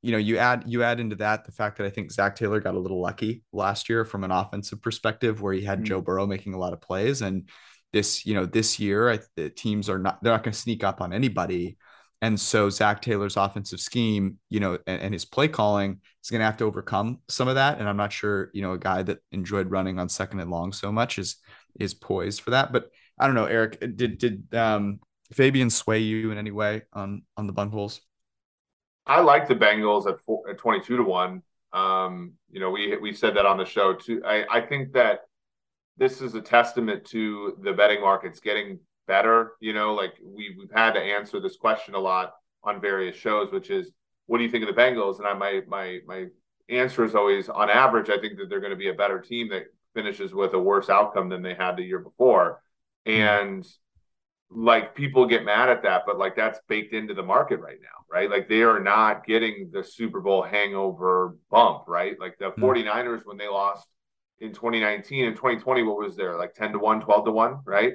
you add into that the fact that I think Zach Taylor got a little lucky last year from an offensive perspective, where he had Joe Burrow making a lot of plays. And this year, the teams they're not going to sneak up on anybody. And so Zach Taylor's offensive scheme, and his play calling is going to have to overcome some of that. And I'm not sure, a guy that enjoyed running on second and long so much is poised for that. But I don't know, Eric, did Fabian sway you in any way on the Bungholes? I like the Bengals at 22-1. We said that on the show too. I think that this is a testament to the betting markets getting better. We've had to answer this question a lot on various shows, which is, what do you think of the Bengals? And my answer is always, on average, I think that they're going to be a better team that finishes with a worse outcome than they had the year before. And people get mad at that, but that's baked into the market right now, right? They are not getting the Super Bowl hangover bump, right? The 49ers, when they lost in 2019 and 2020, what was there? 10-1, 12-1, right?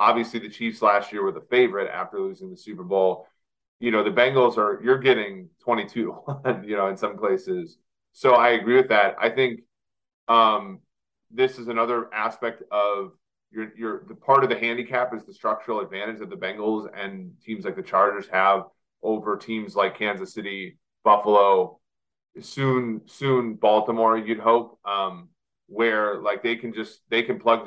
Obviously the Chiefs last year were the favorite after losing the Super Bowl. The Bengals you're getting 22-1, in some places. So I agree with that. I think this is another aspect of the part of the handicap is the structural advantage that the Bengals and teams like the Chargers have over teams like Kansas City, Buffalo, soon Baltimore, you'd hope, where they can plug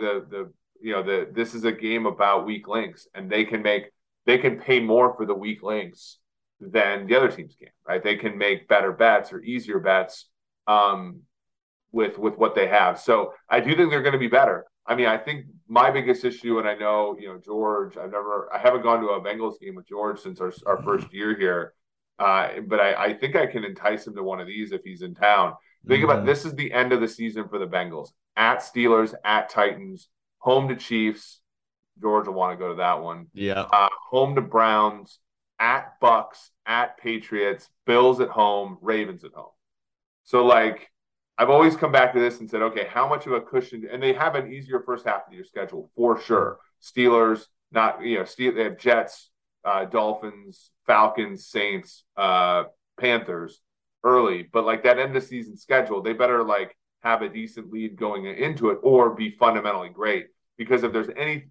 this is a game about weak links, and they can pay more for the weak links than the other teams can, right? They can make better bets or easier bets with what they have. So I do think they're going to be better. I mean, I think my biggest issue, and I know, George, I haven't gone to a Bengals game with George since our first year here. But I think I can entice him to one of these if he's in town. Think about, this is the end of the season for the Bengals. At Steelers, at Titans, home to Chiefs. George will want to go to that one. Yeah. Home to Browns, at Bucks, at Patriots, Bills at home, Ravens at home. So I've always come back to this and said, okay, how much of a cushion? And they have an easier first half of your schedule for sure. Steelers, they have Jets, Dolphins, Falcons, Saints, Panthers early, but that end of season schedule, they better have a decent lead going into it or be fundamentally great, because if there's any,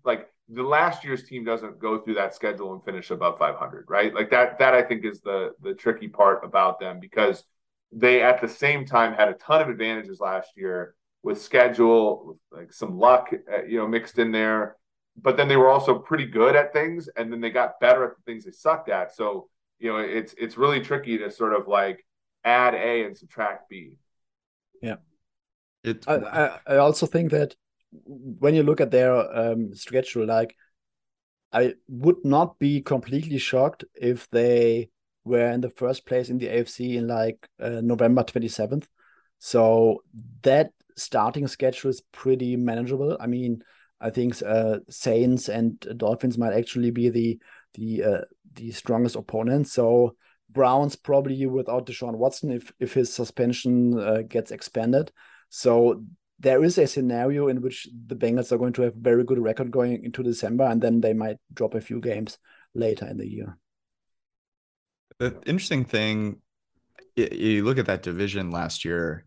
the last year's team doesn't go through that schedule and finish above 500, right? That I think is the tricky part about them, because they at the same time had a ton of advantages last year with schedule, some luck, mixed in there. But then they were also pretty good at things, and then they got better at the things they sucked at. So, it's really tricky to sort of add A and subtract B. Yeah. I also think that when you look at their schedule, I would not be completely shocked if they were in the first place in the AFC in November 27th. So that starting schedule is pretty manageable. I mean, I think Saints and Dolphins might actually be the strongest opponents. So Browns probably without Deshaun Watson if his suspension gets expanded. So there is a scenario in which the Bengals are going to have a very good record going into December, and then they might drop a few games later in the year. The interesting thing, you look at that division last year.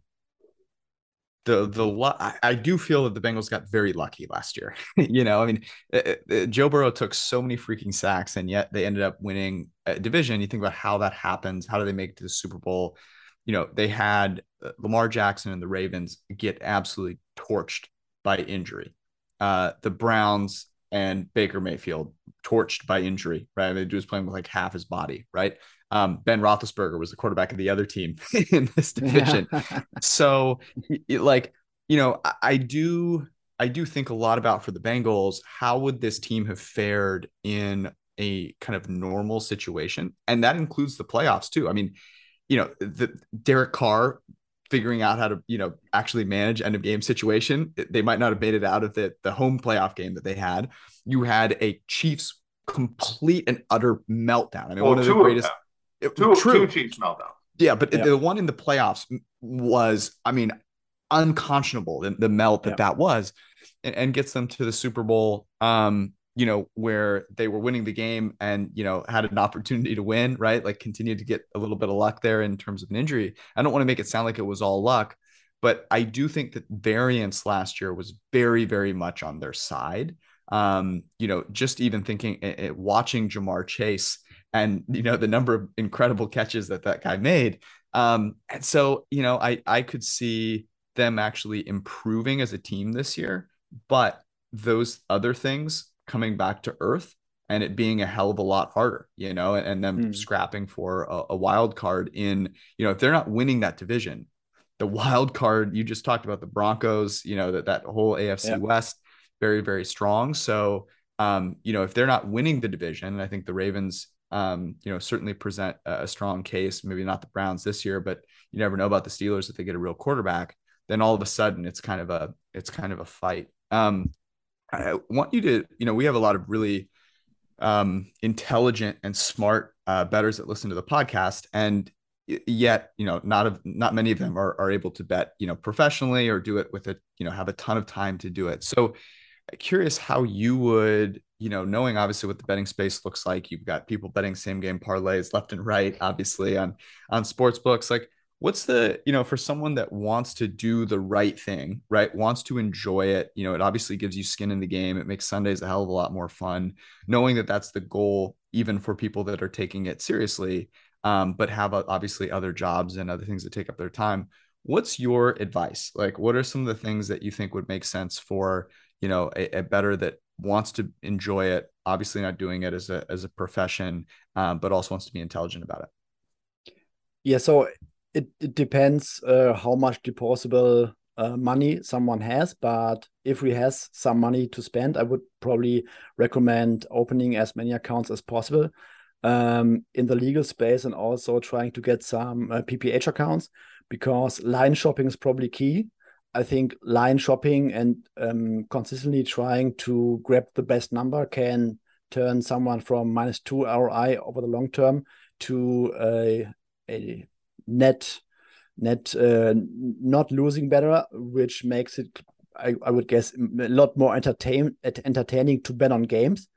I do feel that the Bengals got very lucky last year. You know, I mean, Joe Burrow took so many freaking sacks, and yet they ended up winning a division. You think about how that happens. How do they make it to the Super Bowl? You know, they had Lamar Jackson and the Ravens get absolutely torched by injury. The Browns and Baker Mayfield torched by injury, right? I mean, the dude was playing with like half his body, right? Ben Roethlisberger was the quarterback of the other team in this division. Yeah. So like, you know, I do think a lot about for the Bengals, how would this team have fared in a kind of normal situation? And that includes the playoffs too. I mean, you know, the Derek Carr figuring out how to, you know, actually manage end of game situation. They might not have made it out of the home playoff game that they had. You had a Chiefs complete and utter meltdown. I mean, one of the greatest. Two Chiefs meltdown. Yeah, but the one in the playoffs was, I mean, unconscionable, the melt that was, and gets them to the Super Bowl, you know, where they were winning the game and, you know, had an opportunity to win, right? Like continued to get a little bit of luck there in terms of an injury. I don't want to make it sound like it was all luck, but I do think that variance last year was very, very much on their side. You know, just even thinking, watching Jamar Chase, and, you know, the number of incredible catches that guy made. And so, you know, I could see them actually improving as a team this year, but those other things coming back to earth and it being a hell of a lot harder, you know, and them scrapping for a wild card in, you know, if they're not winning that division, the wild card, you just talked about the Broncos, you know, that whole AFC West, very, very strong. So, you know, if they're not winning the division, and I think the Ravens, you know, certainly present a strong case, maybe not the Browns this year, but you never know about the Steelers if they get a real quarterback, then all of a sudden it's kind of a fight. I want you to, you know, we have a lot of really intelligent and smart bettors that listen to the podcast, and yet, you know, not many of them are able to bet, you know, professionally or do it with a, you know, have a ton of time to do it. So curious how you would, you know, knowing obviously what the betting space looks like, you've got people betting same game parlays left and right, obviously on sports books, like what's the, you know, for someone that wants to do the right thing, right? Wants to enjoy it. You know, it obviously gives you skin in the game. It makes Sundays a hell of a lot more fun, knowing that that's the goal, even for people that are taking it seriously, but have obviously other jobs and other things that take up their time. What's your advice? Like, what are some of the things that you think would make sense for, you know, a bettor that wants to enjoy it, obviously not doing it as a profession, but also wants to be intelligent about it? Yeah, so it depends how much disposable money someone has, but if he has some money to spend, I would probably recommend opening as many accounts as possible in the legal space, and also trying to get some PPH accounts, because line shopping is probably key. I think line shopping and consistently trying to grab the best number can turn someone from -2 ROI over the long term to a net not losing better, which makes it, I would guess, a lot more entertaining to bet on games.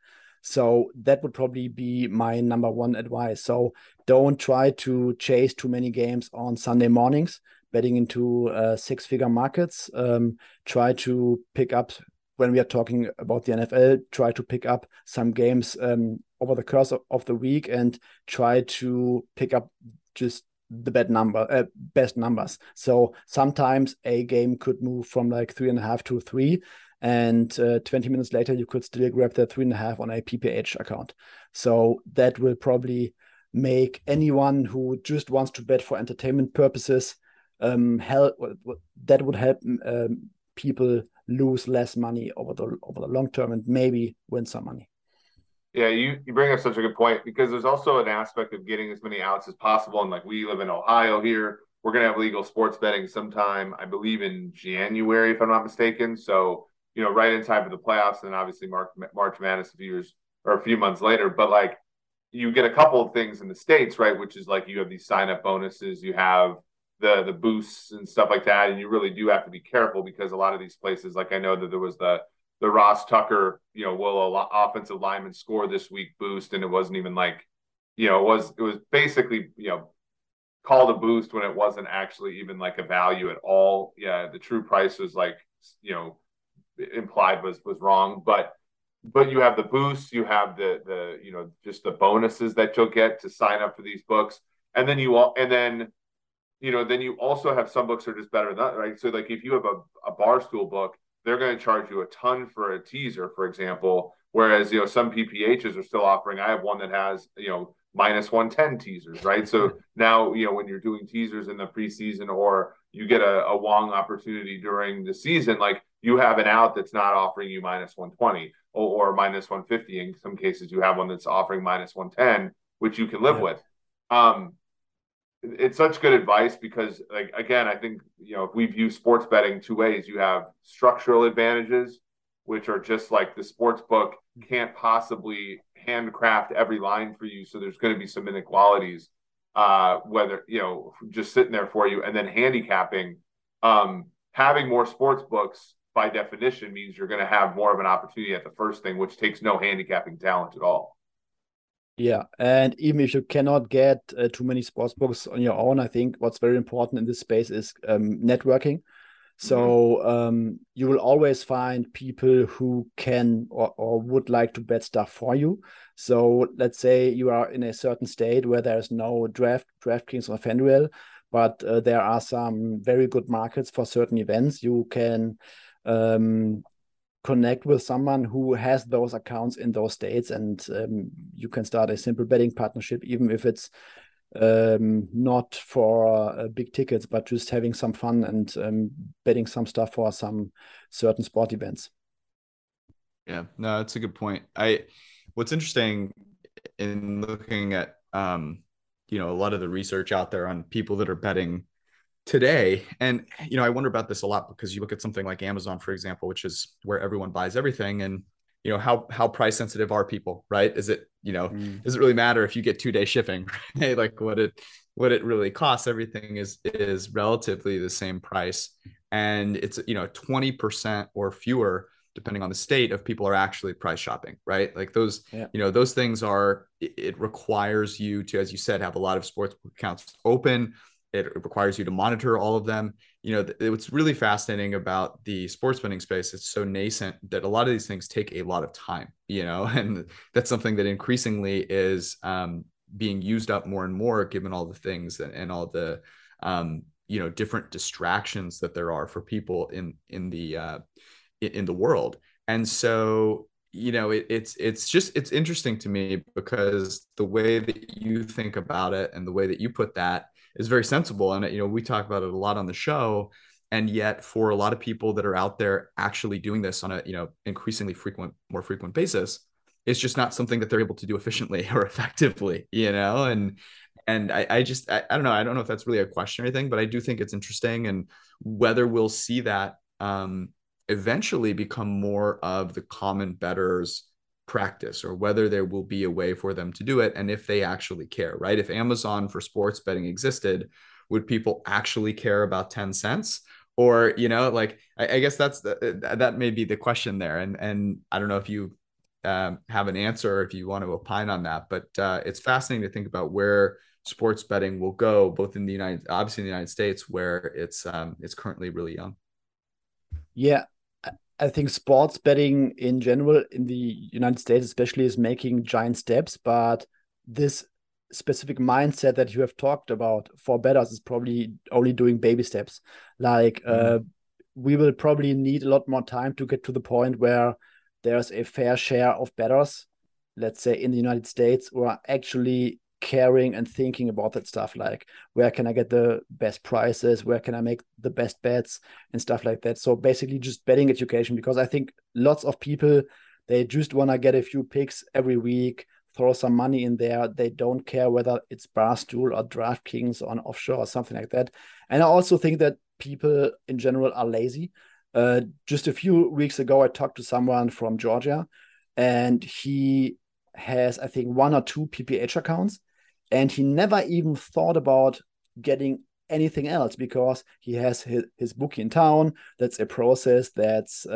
So that would probably be my number one advice. So don't try to chase too many games on Sunday mornings, betting into six-figure markets. Try to pick up, when we are talking about the NFL, try to pick up some games over the course of the week, and try to pick up just the best numbers. So sometimes a game could move from like 3.5 to 3, and 20 minutes later you could still grab that 3.5 on a PPH account. So that will probably make anyone who just wants to bet for entertainment purposes, that would help people lose less money over the long term, and maybe win some money. Yeah, you bring up such a good point, because there's also an aspect of getting as many outs as possible. And like, we live in Ohio here, we're gonna have legal sports betting sometime, I believe in January, if I'm not mistaken. So, you know, right in time for the playoffs, and obviously March Madness a few months later. But like, you get a couple of things in the States, right? Which is like, you have these sign up bonuses, you have the boosts and stuff like that, and you really do have to be careful, because a lot of these places, like I know that there was the Ross Tucker, you know, will offensive lineman score this week boost, and it wasn't even like you know, it was basically, you know, called a boost when it wasn't actually even like a value at all. Yeah, the true price was like, you know, implied was wrong, but you have the boosts, you have the you know, just the bonuses that you'll get to sign up for these books, and then then you also have some books that are just better than that, right? So like if you have a Barstool book, they're going to charge you a ton for a teaser, for example, whereas, you know, some PPHs are still offering. I have one that has, you know, -110 teasers, right? So now, you know, when you're doing teasers in the preseason, or you get a Wong opportunity during the season, like you have an out that's not offering you -120 or -150. In some cases, you have one that's offering -110, which you can live with. It's such good advice because, like, again, I think, you know, if we view sports betting two ways, you have structural advantages, which are just like the sports book can't possibly handcraft every line for you. So there's going to be some inequalities, whether, you know, just sitting there for you, and then handicapping. Having more sports books by definition means you're going to have more of an opportunity at the first thing, which takes no handicapping talent at all. Yeah, and even if you cannot get too many sports books on your own, I think what's very important in this space is networking. So you will always find people who can or would like to bet stuff for you. So let's say you are in a certain state where there's no DraftKings or FanDuel, but there are some very good markets for certain events. You can connect with someone who has those accounts in those states, and you can start a simple betting partnership, even if it's not for big tickets, but just having some fun and betting some stuff for some certain sport events. Yeah, no, that's a good point. What's interesting in looking at, you know, a lot of the research out there on people that are betting today, and, you know, I wonder about this a lot because you look at something like Amazon, for example, which is where everyone buys everything, and, you know, how price sensitive are people, right? Is it, you know, does it really matter if you get 2-day shipping, right? Like what it really costs, everything is relatively the same price. And it's, you know, 20% or fewer, depending on the state, of people are actually price shopping, right? Like those, you know, those things are, it requires you to, as you said, have a lot of sports accounts open. It requires you to monitor all of them. You know, what's really fascinating about the sports betting space, it's so nascent that a lot of these things take a lot of time, you know, and that's something that increasingly is being used up more and more, given all the things and all the, you know, different distractions that there are for people in the world. And so, you know, it's interesting to me because the way that you think about it and the way that you put that is very sensible. And, you know, we talk about it a lot on the show, and yet for a lot of people that are out there actually doing this on a, you know, increasingly more frequent basis, it's just not something that they're able to do efficiently or effectively, you know? And I don't know if that's really a question or anything, but I do think it's interesting, and whether we'll see that eventually become more of the common bettor's practice, or whether there will be a way for them to do it, and if they actually care, right? If Amazon for sports betting existed, would people actually care about 10 cents? Or, you know, like, I guess that's that may be the question there. And I don't know if you have an answer or if you want to opine on that, but it's fascinating to think about where sports betting will go, both in the United States, where it's currently really young. Yeah. I think sports betting in general in the United States especially is making giant steps, but this specific mindset that you have talked about for bettors is probably only doing baby steps. Like we will probably need a lot more time to get to the point where there's a fair share of bettors, let's say in the United States, who are actually caring and thinking about that stuff, like where can I get the best prices, where can I make the best bets and stuff like that. So basically just betting education, because I think lots of people, they just want to get a few picks every week, throw some money in there. They don't care whether it's Barstool or DraftKings or offshore or something like that. And I also think that people in general are lazy. Just a few weeks ago, I talked to someone from Georgia, and he has, I think, 1 or 2 PPH accounts, and he never even thought about getting anything else because he has his bookie in town. That's a process. That's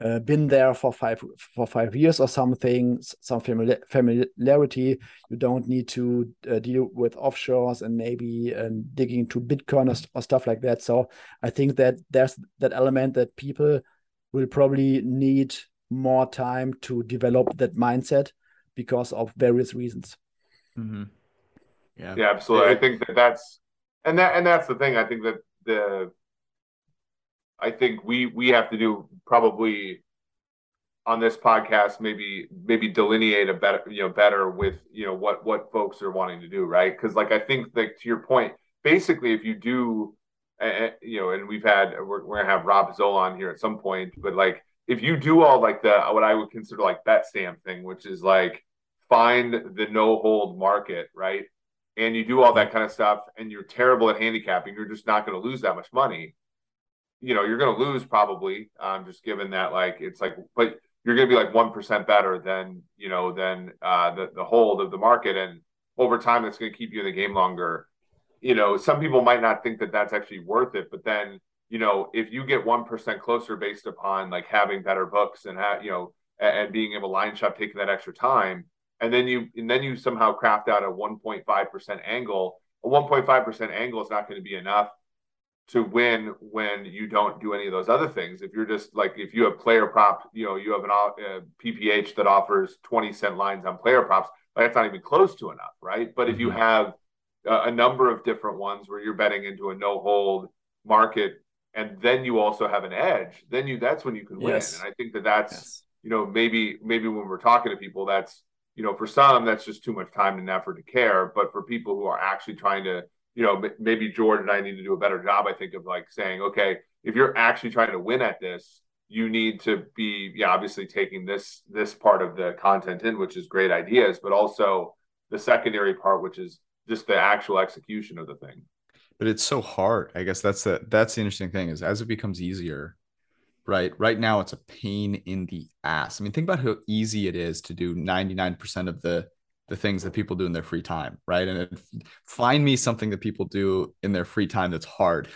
been there for five years or something, some familiarity. You don't need to deal with offshores and maybe digging into Bitcoin or stuff like that. So I think that there's that element that people will probably need more time to develop that mindset because of various reasons. Mm-hmm. Yeah, absolutely. I think that's the thing. I think that we have to do probably on this podcast, maybe delineate a better with, what folks are wanting to do. Right. Cause I think that to your point, basically if you do, and we're going to have Rob Zolan here at some point, but if you do all what I would consider bet stamp thing, which is find the no hold market. Right. And you do all that kind of stuff and you're terrible at handicapping. You're just not going to lose that much money. You're going to lose probably, just given that but you're going to be 1% better than the hold of the market. And over time, that's going to keep you in the game longer. Some people might not think that that's actually worth it, but then, if you get 1% closer based upon having better books and, and being able to line shop, taking that extra time. And then you somehow craft out a 1.5% angle. A 1.5% angle is not going to be enough to win when you don't do any of those other things. If you're just if you have player prop, you have a PPH that offers 20-cent lines on player props, that's not even close to enough, right? But if you have a number of different ones where you're betting into a no-hold market, and then you also have an edge, then that's when you can win. Yes. And I think that's yes. Maybe when we're talking to people, that's for some that's just too much time and effort to care, but for people who are actually trying to. Maybe George and I need to do a better job, I think, of saying, okay, if you're actually trying to win at this, you need to be obviously taking this part of the content in, which is great ideas, but also the secondary part, which is just the actual execution of the thing. But it's so hard. I guess that's the interesting thing is as it becomes easier, right? Right now it's a pain in the ass. I mean, think about how easy it is to do 99% of the things that people do in their free time, right? And find me something that people do in their free time that's hard,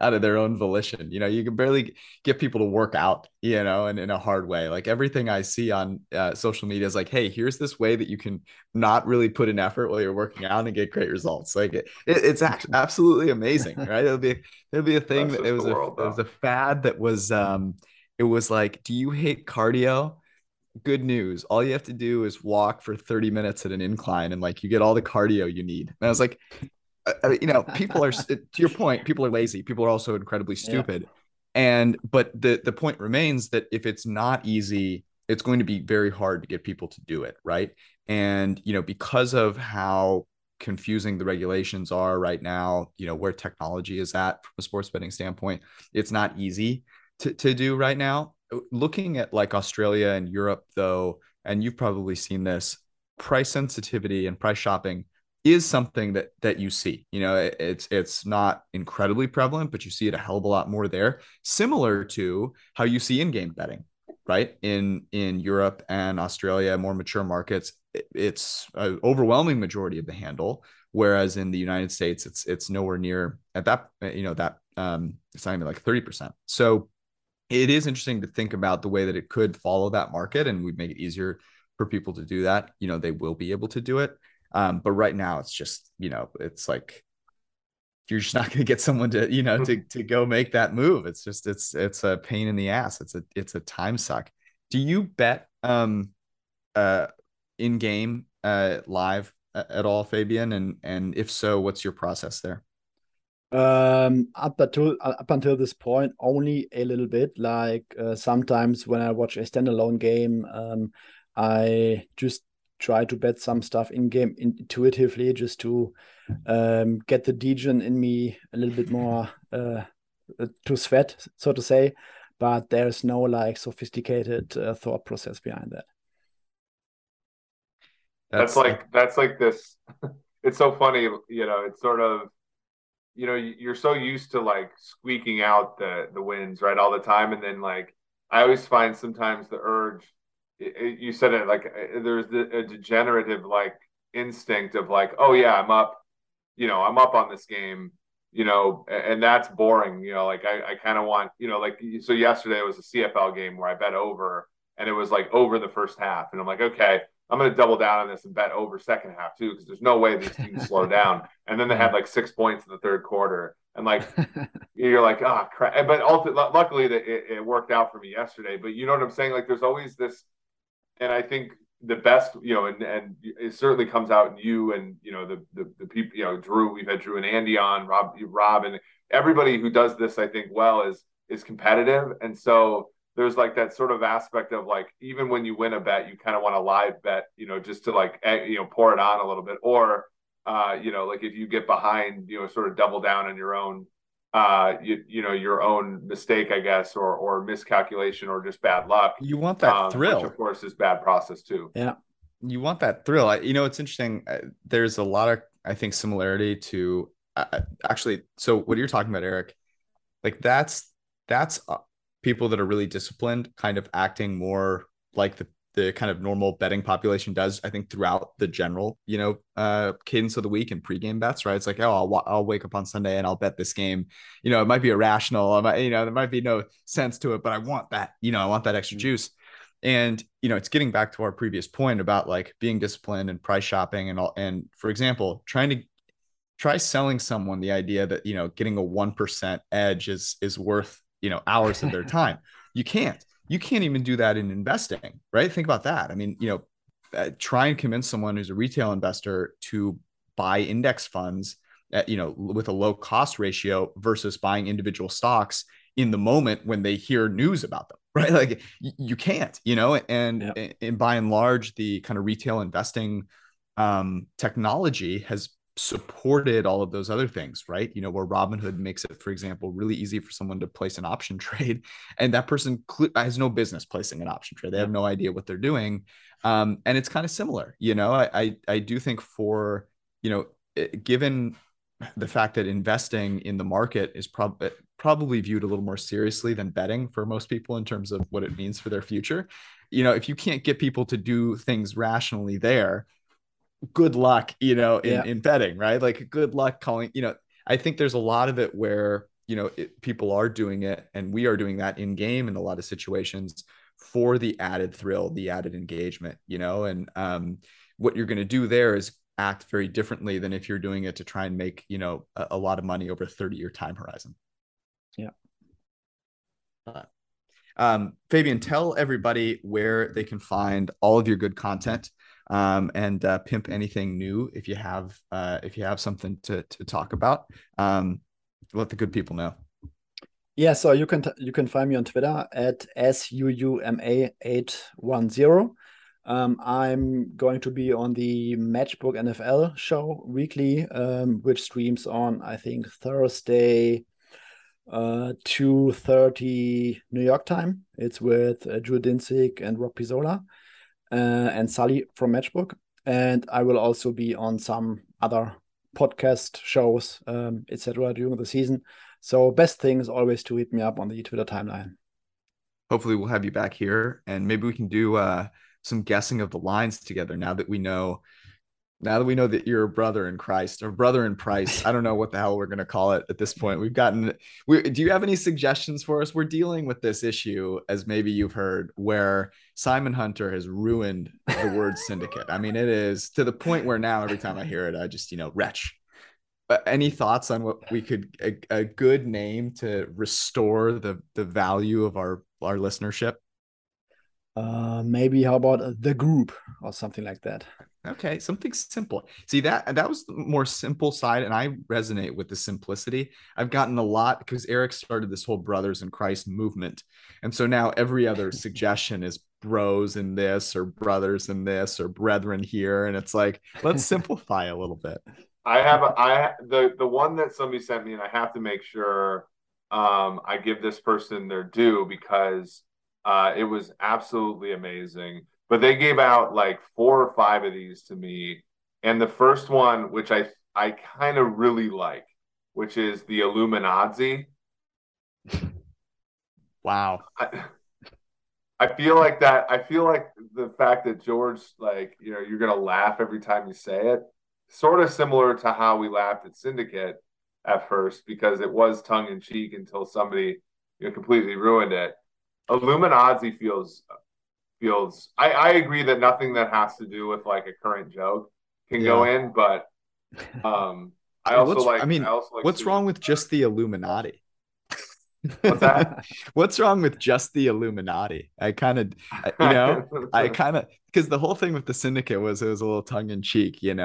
out of their own volition. You can barely get people to work out, and in a hard way. Everything I see on social media is hey, here's this way that you can not really put in effort while you're working out and get great results. It's actually absolutely amazing, right? It'll be a thing that it was a fad that was it was do you hate cardio? Good news. All you have to do is walk for 30 minutes at an incline and you get all the cardio you need. And I was people are, to your point, people are lazy. People are also incredibly stupid. Yeah. But the point remains that if it's not easy, it's going to be very hard to get people to do it. Right. And, because of how confusing the regulations are right now, where technology is at from a sports betting standpoint, it's not easy to do right now. Looking at Australia and Europe, though, and you've probably seen this, price sensitivity and price shopping is something that you see. It's not incredibly prevalent, but you see it a hell of a lot more there. Similar to how you see in-game betting, right? In Europe and Australia, more mature markets, it's an overwhelming majority of the handle. Whereas in the United States, it's nowhere near at that. It's not even 30%. So. It is interesting to think about the way that it could follow that market, and we make it easier for people to do that. They will be able to do it. But right now it's just, it's you're just not going to get someone to, to go make that move. It's just, it's a pain in the ass. It's a time suck. Do you bet in game live at all, Fabian? And if so, what's your process there? Up until this point, only a little bit. Sometimes when I watch a standalone game, I just try to bet some stuff in game intuitively, just to get the degen in me a little bit more to sweat, so to say. But there's no sophisticated thought process behind that. That's this. It's so funny, It's sort of. You're so used to squeaking out the wins, right, all the time. And then I always find sometimes the urge, you said it, there's a degenerative instinct of oh yeah, I'm up on this game. you know, and that's boring. You know, like I kind of want, you know, like, so yesterday was a CFL game where I bet over, and it was like over the first half. And I'm like, okay, I'm going to double down on this and bet over second half too, because there's no way these teams slow down. And then they had like 6 points in the third quarter. And like, you're like, oh, crap. But luckily it worked out for me yesterday. But you know what I'm saying? Like, there's always this, and I think the best, you know, and it certainly comes out in you and, you know, the people, you know, Drew, we've had Drew and Andy on, Rob, and everybody who does this, I think, well, is competitive. And so there's like that sort of aspect of like, even when you win a bet, you kind of want a live bet, you know, just to like, you know, pour it on a little bit, or, you know, like if you get behind, you know, sort of double down on your own, you know, your own mistake, I guess, or miscalculation, or just bad luck. You want that thrill, which of course is bad process too. Yeah, you want that thrill. You know, it's interesting. There's a lot of, I think, similarity to actually. So what you're talking about, Eric, like that's people that are really disciplined, kind of acting more like the kind of normal betting population does, I think, throughout the general, you know, cadence of the week and pregame bets, right? It's like, oh, I'll wake up on Sunday and I'll bet this game. You know, it might be irrational. I might, you know, there might be no sense to it, but I want that, you know, I want that extra juice. And, you know, it's getting back to our previous point about like being disciplined and price shopping and all. And for example, try selling someone the idea that, you know, getting a 1% edge is worth, you know, hours of their time. You can't even do that in investing, right? Think about that. I mean, you know, try and convince someone who's a retail investor to buy index funds at, you know, with a low cost ratio versus buying individual stocks in the moment when they hear news about them, right? Like you can't, you know, and by and large, the kind of retail investing technology has supported all of those other things, right? You know, where Robinhood makes it, for example, really easy for someone to place an option trade, and that person has no business placing an option trade. They have no idea what they're doing. And it's kind of similar, you know, I do think for, you know, given the fact that investing in the market is probably viewed a little more seriously than betting for most people in terms of what it means for their future. You know, if you can't get people to do things rationally there, good luck, you know, in betting, right? Like good luck calling, you know, I think there's a lot of it where, you know, people are doing it, and we are doing that in game in a lot of situations for the added thrill, the added engagement, you know, and what you're going to do there is act very differently than if you're doing it to try and make, you know, a lot of money over a 30-year time horizon. Yeah. Fabian, tell everybody where they can find all of your good content. And pimp anything new if you have something to talk about. Let the good people know. Yeah, so you can find me on Twitter at SUUMA810. I'm going to be on the Matchbook NFL show weekly, which streams on, I think, Thursday, 2:30 New York time. It's with Drew Dinsick and Rob Pizzola. And Sully from Matchbook, and I will also be on some other podcast shows, etc. during the season. So best thing is always to hit me up on the Twitter timeline. Hopefully we'll have you back here, and maybe we can do some guessing of the lines together. Now that we know that you're a brother in Christ or brother in price, I don't know what the hell we're going to call it at this point. Do you have any suggestions for us? We're dealing with this issue, as maybe you've heard, where Simon Hunter has ruined the word syndicate. I mean, it is to the point where now every time I hear it, I just, you know, retch. But any thoughts on what we could, a good name to restore the value of our listenership? Maybe how about the group or something like that? Okay, something simple. See, that was the more simple side, and I resonate with the simplicity. I've gotten a lot because Eric started this whole Brothers in Christ movement, and so now every other suggestion is bros in this or brothers in this or brethren here, and it's like, let's simplify a little bit. I have the one that somebody sent me, and I have to make sure I give this person their due, because it was absolutely amazing. But they gave out like 4 or 5 of these to me. And the first one, which I kind of really like, which is the Illuminazi. Wow. I feel like that. I feel like the fact that George, like, you know, you're going to laugh every time you say it, sort of similar to how we laughed at Syndicate. at first because it was tongue in cheek until somebody completely ruined it. Illuminazzi feels. I agree that nothing that has to do with like a current joke can go in, but what's wrong with just the Illuminati? What's that? What's wrong with just the Illuminati? I kind of because the whole thing with the syndicate was it was a little tongue in cheek, and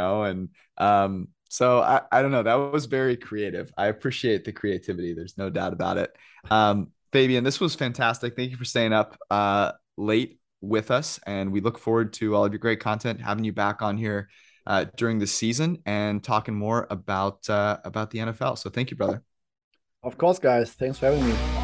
so I don't know. That was very creative. I appreciate the creativity. There's no doubt about it. Fabian, this was fantastic. Thank you for staying up late with us, and we look forward to all of your great content, having you back on here during the season and talking more about the NFL. So thank you, brother. Of course, guys. Thanks for having me.